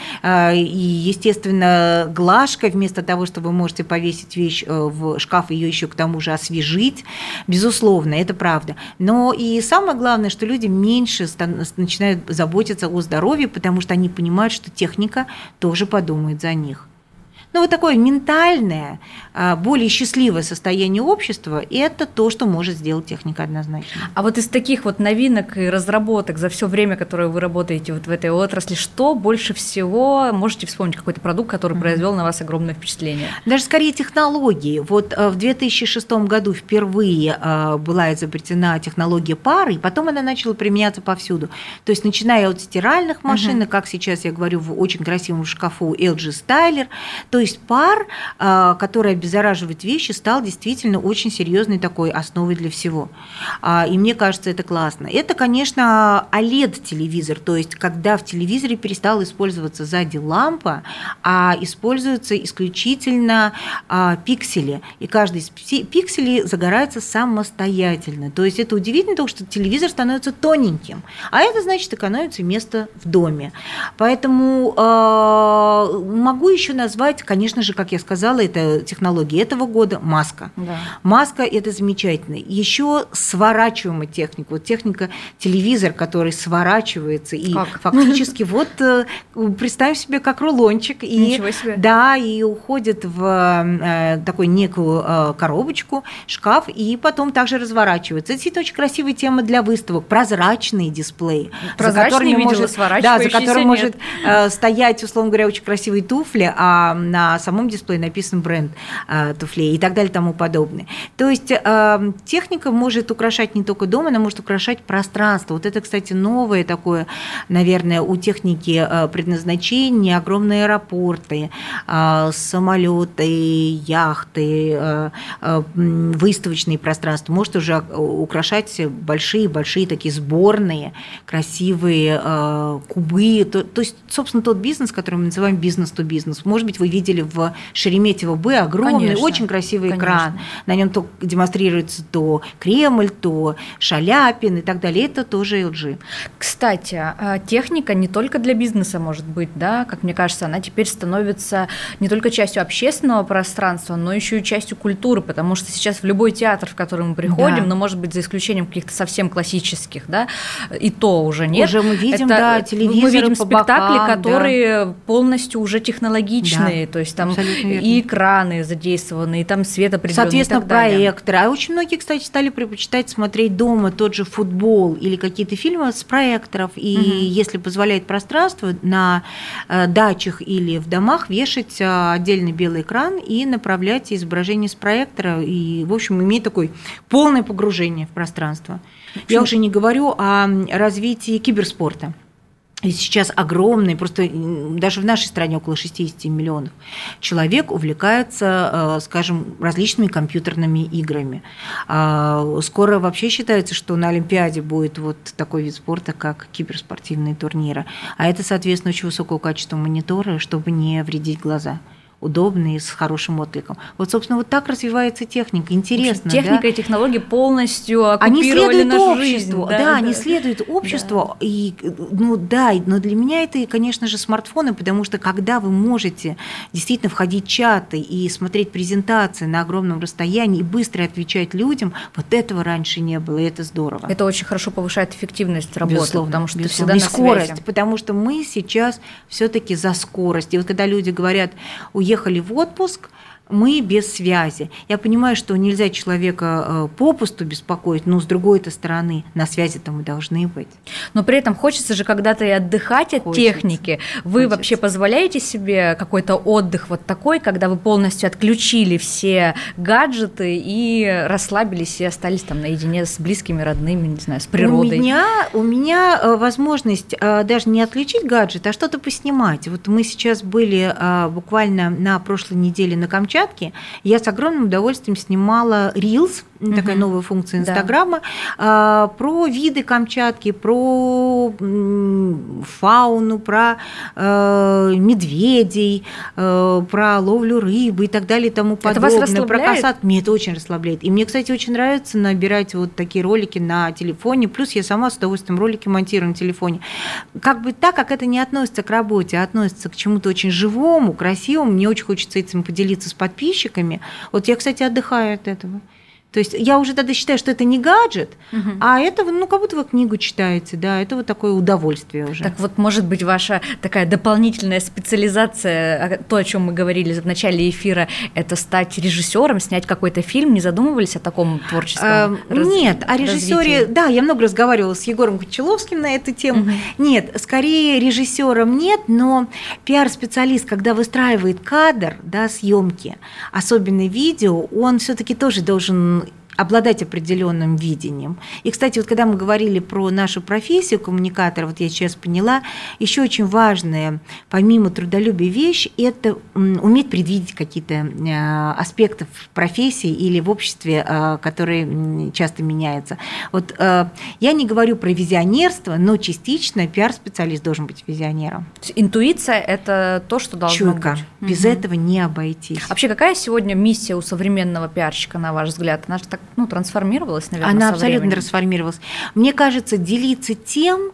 И, естественно, глажка, вместо того, что вы можете повесить вещь в шкаф, ее еще к тому же освежить, безусловно, это правда. Но и самое главное, что люди меньше начинают заботиться о здоровье, потому что они понимают, что техника тоже подумает за них. Ну, вот такое ментальное, более счастливое состояние общества, и это то, что может сделать техника однозначно. А вот из таких вот новинок и разработок за все время, которое вы работаете вот в этой отрасли, что больше всего можете вспомнить? Какой-то продукт, который mm-hmm. произвел на вас огромное впечатление? Даже скорее технологии. Вот в две тысячи шестом году впервые была изобретена технология пары, и потом она начала применяться повсюду. То есть начиная от стиральных машин, mm-hmm. как сейчас я говорю, в очень красивом шкафу эл джи Tatlер, то То есть пар, который обеззараживает вещи, стал действительно очень серьезной такой основой для всего. И мне кажется, это классно. Это, конечно, о лед-телевизор, то есть когда в телевизоре перестала использоваться сзади лампа, а используются исключительно пиксели. И каждый из пикселей загорается самостоятельно. То есть это удивительно, потому что телевизор становится тоненьким. А это значит, экономится место в доме. Поэтому могу еще назвать... Конечно же, как я сказала, это технология этого года, маска. Да. Маска – это замечательно. Еще сворачиваемая техника. Вот техника телевизор, который сворачивается. И как? Фактически вот представим себе, как рулончик. И, ничего себе. Да, и уходит в такую некую коробочку, шкаф, и потом также разворачивается. Это действительно очень красивая тема для выставок. Прозрачные дисплеи. Прозрачные, видела, сворачивающиеся, нет. Да, за которыми может стоять, условно говоря, очень красивые туфли, а на на самом дисплее написан бренд э, туфлей и так далее и тому подобное. То есть э, техника может украшать не только дом, она может украшать пространство. Вот это, кстати, новое такое, наверное, у техники э, предназначение, огромные аэропорты, э, самолеты, яхты, э, э, выставочные пространства. Может уже украшать большие-большие такие сборные, красивые э, кубы. То, то есть, собственно, тот бизнес, который мы называем бизнес-то-бизнес. Может быть, вы видите, видели в Шереметьево-Б огромный, конечно, очень красивый конечно. экран. На нем то демонстрируется то Кремль, то Шаляпин и так далее. Это тоже эл джи. Кстати, техника не только для бизнеса может быть, да, как мне кажется, она теперь становится не только частью общественного пространства, но еще и частью культуры, потому что сейчас в любой театр, в который мы приходим, да. но, может быть, за исключением каких-то совсем классических, да, и то уже нет. Уже мы видим, это, да, телевизоры, мы видим спектакли, бокам, которые да. полностью уже технологичные, да. То есть там и экраны задействованы, и там свет определенный. Соответственно, проекторы. А очень многие, кстати, стали предпочитать смотреть дома тот же футбол или какие-то фильмы с проекторов. И угу. если позволяет пространство, на дачах или в домах вешать отдельный белый экран и направлять изображение с проектора. И, в общем, иметь такое полное погружение в пространство. Почему? Я уже не говорю о развитии киберспорта. И сейчас огромный, просто даже в нашей стране около шестьдесят миллионов человек увлекается, скажем, различными компьютерными играми. Скоро вообще считается, что на Олимпиаде будет вот такой вид спорта, как киберспортивные турниры. А это, соответственно, очень высокого качества мониторы, чтобы не вредить глаза. удобные, с хорошим откликом. Вот, собственно, вот так развивается техника. Интересно, общем, техника, да? И технологии полностью оккупировали нашу жизнь. Да, да, да, они следуют обществу. Да. И, ну да, но для меня это, конечно же, смартфоны, потому что когда вы можете действительно входить в чаты и смотреть презентации на огромном расстоянии и быстро отвечать людям, вот этого раньше не было, и это здорово. Это очень хорошо повышает эффективность работы, безусловно, потому что безусловно. Ты всегда и на скорость, связи. Потому что мы сейчас все-таки за скорость. И вот когда люди говорят, уехали в отпуск, мы без связи. Я понимаю, что нельзя человека попусту беспокоить, но с другой-то стороны, на связи-то мы должны быть. Но при этом хочется же когда-то и отдыхать от хочется. Техники. Вы хочется. Вообще позволяете себе какой-то отдых вот такой, когда вы полностью отключили все гаджеты и расслабились, и остались там наедине с близкими, родными, не знаю, с природой? У меня, у меня возможность даже не отключить гаджет, а что-то поснимать. Вот мы сейчас были буквально на прошлой неделе на Камчатке, я с огромным удовольствием снимала Reels, угу. такая новая функция Инстаграма, да. про виды Камчатки, про фауну, про медведей, про ловлю рыбы и так далее и тому подобное. Это вас расслабляет? Про касат. Мне это очень расслабляет. И мне, кстати, очень нравится набирать вот такие ролики на телефоне, плюс я сама с удовольствием ролики монтирую на телефоне. Как бы так, как это не относится к работе, а относится к чему-то очень живому, красивому, мне очень хочется этим поделиться с подписчиками. Вот я, кстати, отдыхаю от этого. То есть я уже тогда считаю, что это не гаджет, угу. а это, ну, как будто вы книгу читаете, да, это вот такое удовольствие уже. Так вот, может быть, ваша такая дополнительная специализация, то, о чем мы говорили в начале эфира, это стать режиссером, снять какой-то фильм, не задумывались о таком творческом а, раз... Нет, о режиссёре, развитии? Да, я много разговаривала с Егором Кочеловским на эту тему, угу. нет, скорее режиссером нет, но пиар-специалист, когда выстраивает кадр, да, съемки, особенно видео, он все-таки тоже должен обладать определенным видением. И, кстати, вот когда мы говорили про нашу профессию коммуникатора, вот я сейчас поняла, еще очень важная, помимо трудолюбия, вещь – это уметь предвидеть какие-то аспекты в профессии или в обществе, которые часто меняются. Вот я не говорю про визионерство, но частично пиар-специалист должен быть визионером. Интуиция – это то, что должно Чуйка. Быть. Без угу. этого не обойтись. Вообще, какая сегодня миссия у современного пиарщика, на ваш взгляд? Она же так Ну, трансформировалась, наверное, Она со абсолютно временем. Трансформировалась. Мне кажется, делиться тем,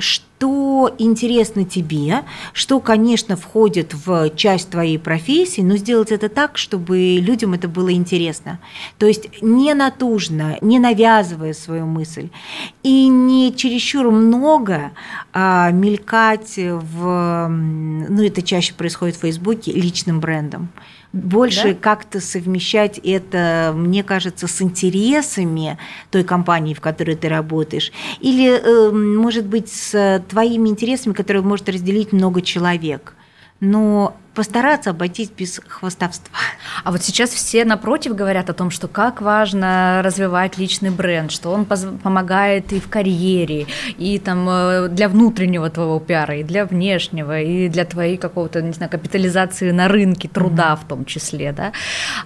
что интересно тебе, что, конечно, входит в часть твоей профессии, но сделать это так, чтобы людям это было интересно. То есть не натужно, не навязывая свою мысль, и не чересчур много мелькать в... Ну, это чаще происходит в Фейсбуке, личным брендом. Больше да? как-то совмещать это, мне кажется, с интересами той компании, в которой ты работаешь, или, может быть, с твоими интересами, которые может разделить много человек. Но постараться обойтись без хвастовства. А вот сейчас все напротив говорят о том, что как важно развивать личный бренд, что он поз- помогает и в карьере, и там для внутреннего твоего пиара, и для внешнего, и для твоей какого-то, не знаю, капитализации на рынке труда mm-hmm. в том числе, да?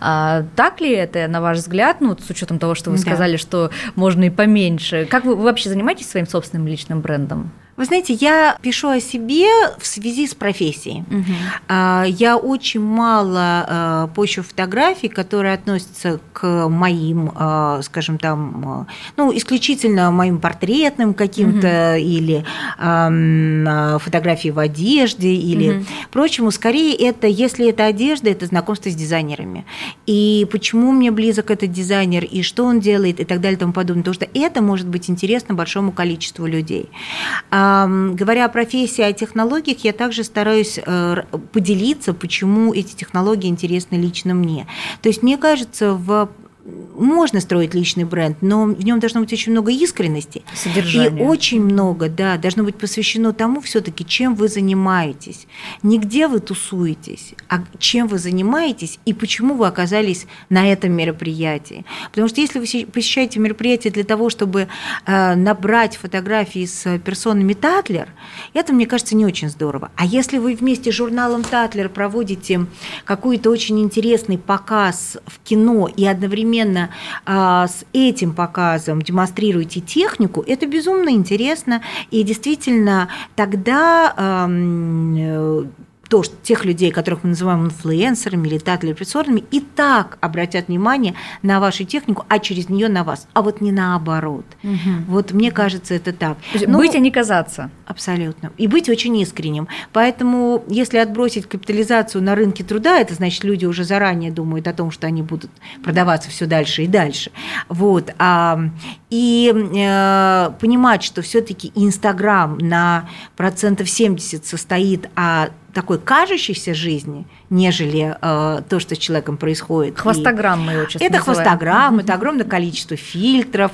А так ли это, на ваш взгляд, ну, с учетом того, что вы да. сказали, что можно и поменьше? Как вы, вы вообще занимаетесь своим собственным личным брендом? Вы знаете, я пишу о себе в связи с профессией. Угу. Я очень мало пощу фотографий, которые относятся к моим, скажем там, ну, исключительно моим портретным каким-то, угу. или э, фотографии в одежде, или угу. прочему. Скорее, это, если это одежда, это знакомство с дизайнерами. И почему мне близок этот дизайнер, и что он делает, и так далее, и тому подобное. Потому что это может быть интересно большому количеству людей. Говоря о профессии, о технологиях, я также стараюсь поделиться, почему эти технологии интересны лично мне. То есть, мне кажется, в... можно строить личный бренд, но в нем должно быть очень много искренности. Содержание. И очень много, да, должно быть посвящено тому все-таки, чем вы занимаетесь. Не где вы тусуетесь, а чем вы занимаетесь и почему вы оказались на этом мероприятии. Потому что если вы посещаете мероприятие для того, чтобы набрать фотографии с персонами Татлер, это, мне кажется, не очень здорово. А если вы вместе с журналом Татлер проводите какой-то очень интересный показ в кино и одновременно с этим показом демонстрируете технику, это безумно интересно, и действительно тогда то, что тех людей, которых мы называем инфлюенсерами или татлер-репрессорами, и так обратят внимание на вашу технику, а через нее на вас, а вот не наоборот. Угу. Вот мне кажется, это так. Ну, быть, а не казаться. Абсолютно. И быть очень искренним. Поэтому, если отбросить капитализацию на рынке труда, это значит, люди уже заранее думают о том, что они будут продаваться все дальше и дальше. Вот. И понимать, что все-таки Инстаграм на процентов семьдесят состоит о такой кажущейся жизни, нежели э, то, что с человеком происходит. Хвостограммы его часто называют. Это хвостограммы, это огромное количество фильтров.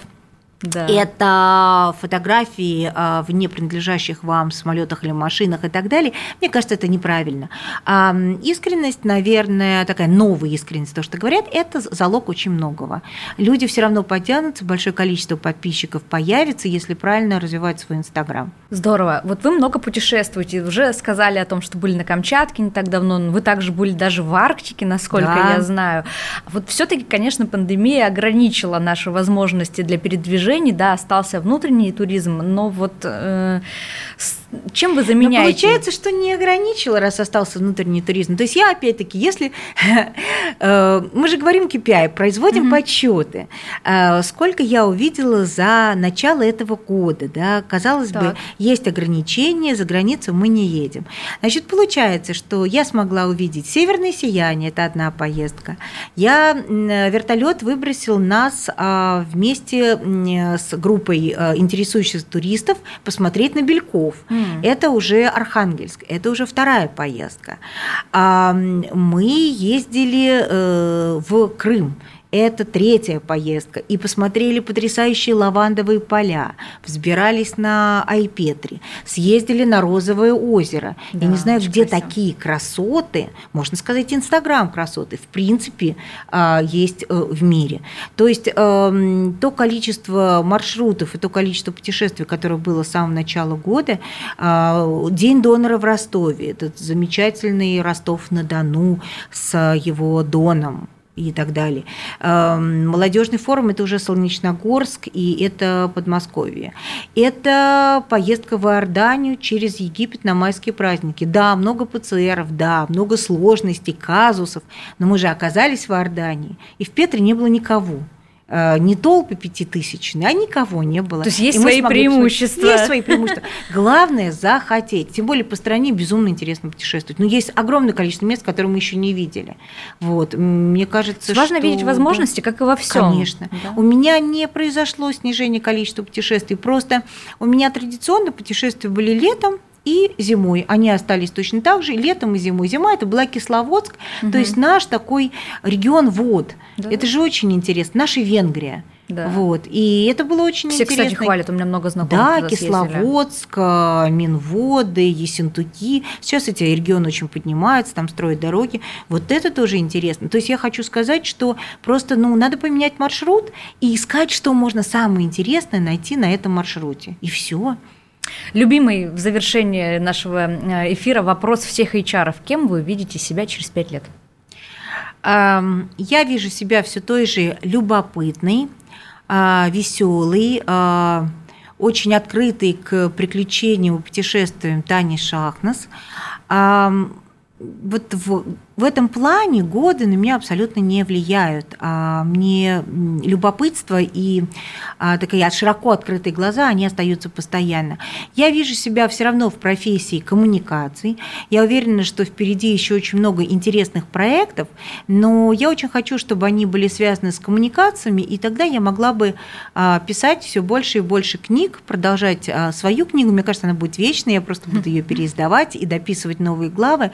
Да. Это фотографии а, в непринадлежащих вам самолетах или машинах и так далее. Мне кажется, это неправильно. А, искренность, наверное, такая новая искренность, то, что говорят, это залог очень многого. Люди все равно потянутся, большое количество подписчиков появится, если правильно развивать свой Инстаграм. Здорово. Вот вы много путешествуете. Уже сказали о том, что были на Камчатке не так давно. Вы также были даже в Арктике, насколько да. я знаю. Вот все-таки, конечно, пандемия ограничила наши возможности для передвижения. Да, остался внутренний туризм, но вот э, с, чем вы заменяете? Но получается, что не ограничило, раз остался внутренний туризм. То есть я опять-таки, если э, мы же говорим кей пи ай, производим mm-hmm. подсчеты, э, сколько я увидела за начало этого года, да, казалось так. бы, есть ограничения, за границу мы не едем. Значит, получается, что я смогла увидеть северное сияние, это одна поездка. Я э, вертолет выбросил нас э, вместе с группой интересующихся туристов посмотреть на бельков. Mm. Это уже Архангельск, это уже вторая поездка. Мы ездили в Крым. Это третья поездка. И посмотрели потрясающие лавандовые поля, взбирались на Айпетри, съездили на Розовое озеро. Да, я не знаю, где красиво. Такие красоты, можно сказать, Инстаграм-красоты, в принципе, есть в мире. То есть то количество маршрутов и то количество путешествий, которое было с самого начала года, День донора в Ростове, этот замечательный Ростов-на-Дону с его доном, и так далее. Молодежный форум – это уже Солнечногорск, и это Подмосковье. Это поездка в Иорданию через Египет на майские праздники. Да, много ПЦРов, да, много сложностей, казусов, но мы же оказались в Иордании, и в Петре не было никого. Не толпы пятитысячные, а никого не было. То есть есть свои преимущества. Посмотреть. Есть свои преимущества. Главное – захотеть. Тем более по стране безумно интересно путешествовать. Но есть огромное количество мест, которые мы еще не видели. Вот. Мне кажется, что... Важно видеть возможности, как и во всем. Конечно. Да. У меня не произошло снижение количества путешествий. Просто у меня традиционно путешествия были летом и зимой. Они остались точно так же, и летом, и зимой. Зима – это была Кисловодск, угу. то есть наш такой регион вод. Да. Это же очень интересно. Наша Венгрия. Да. Вот. И это было очень Все, интересно. Все, кстати, хвалят, у меня много знакомых. Да, Кисловодск, съездили. Минводы, Ессентуки. Сейчас эти регионы очень поднимаются, там строят дороги. Вот это тоже интересно. То есть я хочу сказать, что просто ну, надо поменять маршрут и искать, что можно самое интересное найти на этом маршруте. И все. Любимый в завершении нашего эфира вопрос всех эйч ар-ов. Кем вы видите себя через пять лет? Я вижу себя все той же любопытной, веселой, очень открытой к приключениям и путешествиям Тани Шахнес. Вот в, в этом плане годы на меня абсолютно не влияют. А мне любопытство и а, такие широко открытые глаза, они остаются постоянно. Я вижу себя все равно в профессии коммуникаций. Я уверена, что впереди еще очень много интересных проектов, но я очень хочу, чтобы они были связаны с коммуникациями, и тогда я могла бы а, писать все больше и больше книг, продолжать а, свою книгу. Мне кажется, она будет вечной, я просто буду ее переиздавать и дописывать новые главы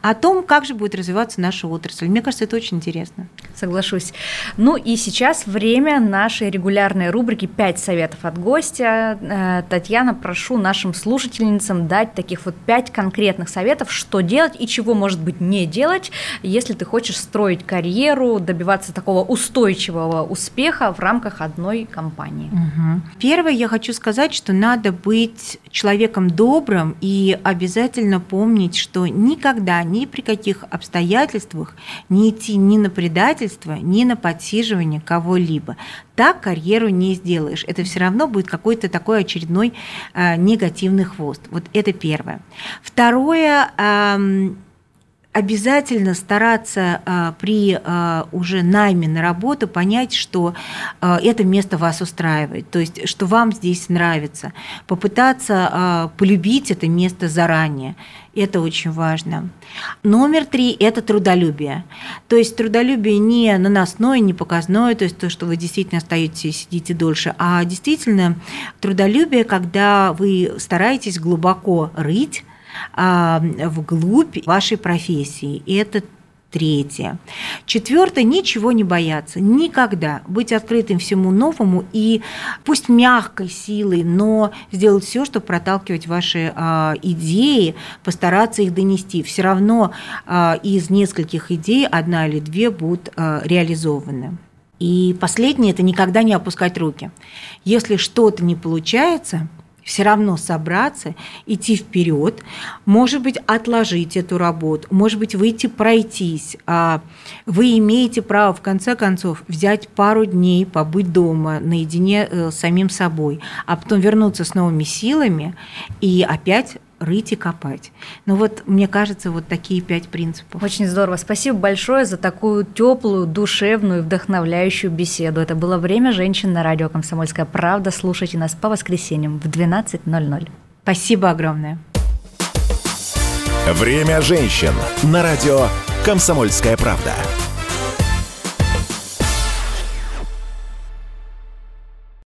о том, как же будет развиваться наша отрасль. Мне кажется, это очень интересно. Соглашусь. Ну и сейчас время нашей регулярной рубрики «пять советов от гостя». Татьяна, прошу нашим слушательницам дать таких вот пять конкретных советов, что делать и чего, может быть, не делать, если ты хочешь строить карьеру, добиваться такого устойчивого успеха в рамках одной компании. Угу. Первое, я хочу сказать, что надо быть человеком добрым и обязательно помнить, что никогда нельзя ни при каких обстоятельствах не идти ни на предательство, ни на подсиживание кого-либо. Так карьеру не сделаешь. Это все равно будет какой-то такой очередной э, негативный хвост. Вот это первое. Второе, э, обязательно стараться э, при э, уже найме на работу понять, что э, это место вас устраивает, то есть что вам здесь нравится. Попытаться э, полюбить это место заранее. Это очень важно. Номер три – это трудолюбие. То есть трудолюбие не наносное, не показное, то есть то, что вы действительно остаетесь и сидите дольше, а действительно трудолюбие, когда вы стараетесь глубоко рыть а, вглубь вашей профессии. И это третье. Четвертое, ничего не бояться. Никогда. Быть открытым всему новому и пусть мягкой силой, но сделать все, чтобы проталкивать ваши а, идеи, постараться их донести. Все равно а, из нескольких идей одна или две будут а, реализованы. И последнее, это никогда не опускать руки. Если что-то не получается, все равно собраться, идти вперед, может быть, отложить эту работу, может быть, выйти пройтись. Вы имеете право, в конце концов, взять пару дней, побыть дома, наедине с самим собой, а потом вернуться с новыми силами и опять рыть и копать. Ну вот, мне кажется, вот такие пять принципов. Очень здорово. Спасибо большое за такую теплую, душевную, вдохновляющую беседу. Это было «Время женщин» на радио «Комсомольская правда». Слушайте нас по воскресеньям в двенадцать ноль ноль. Спасибо огромное. «Время женщин» на радио «Комсомольская правда».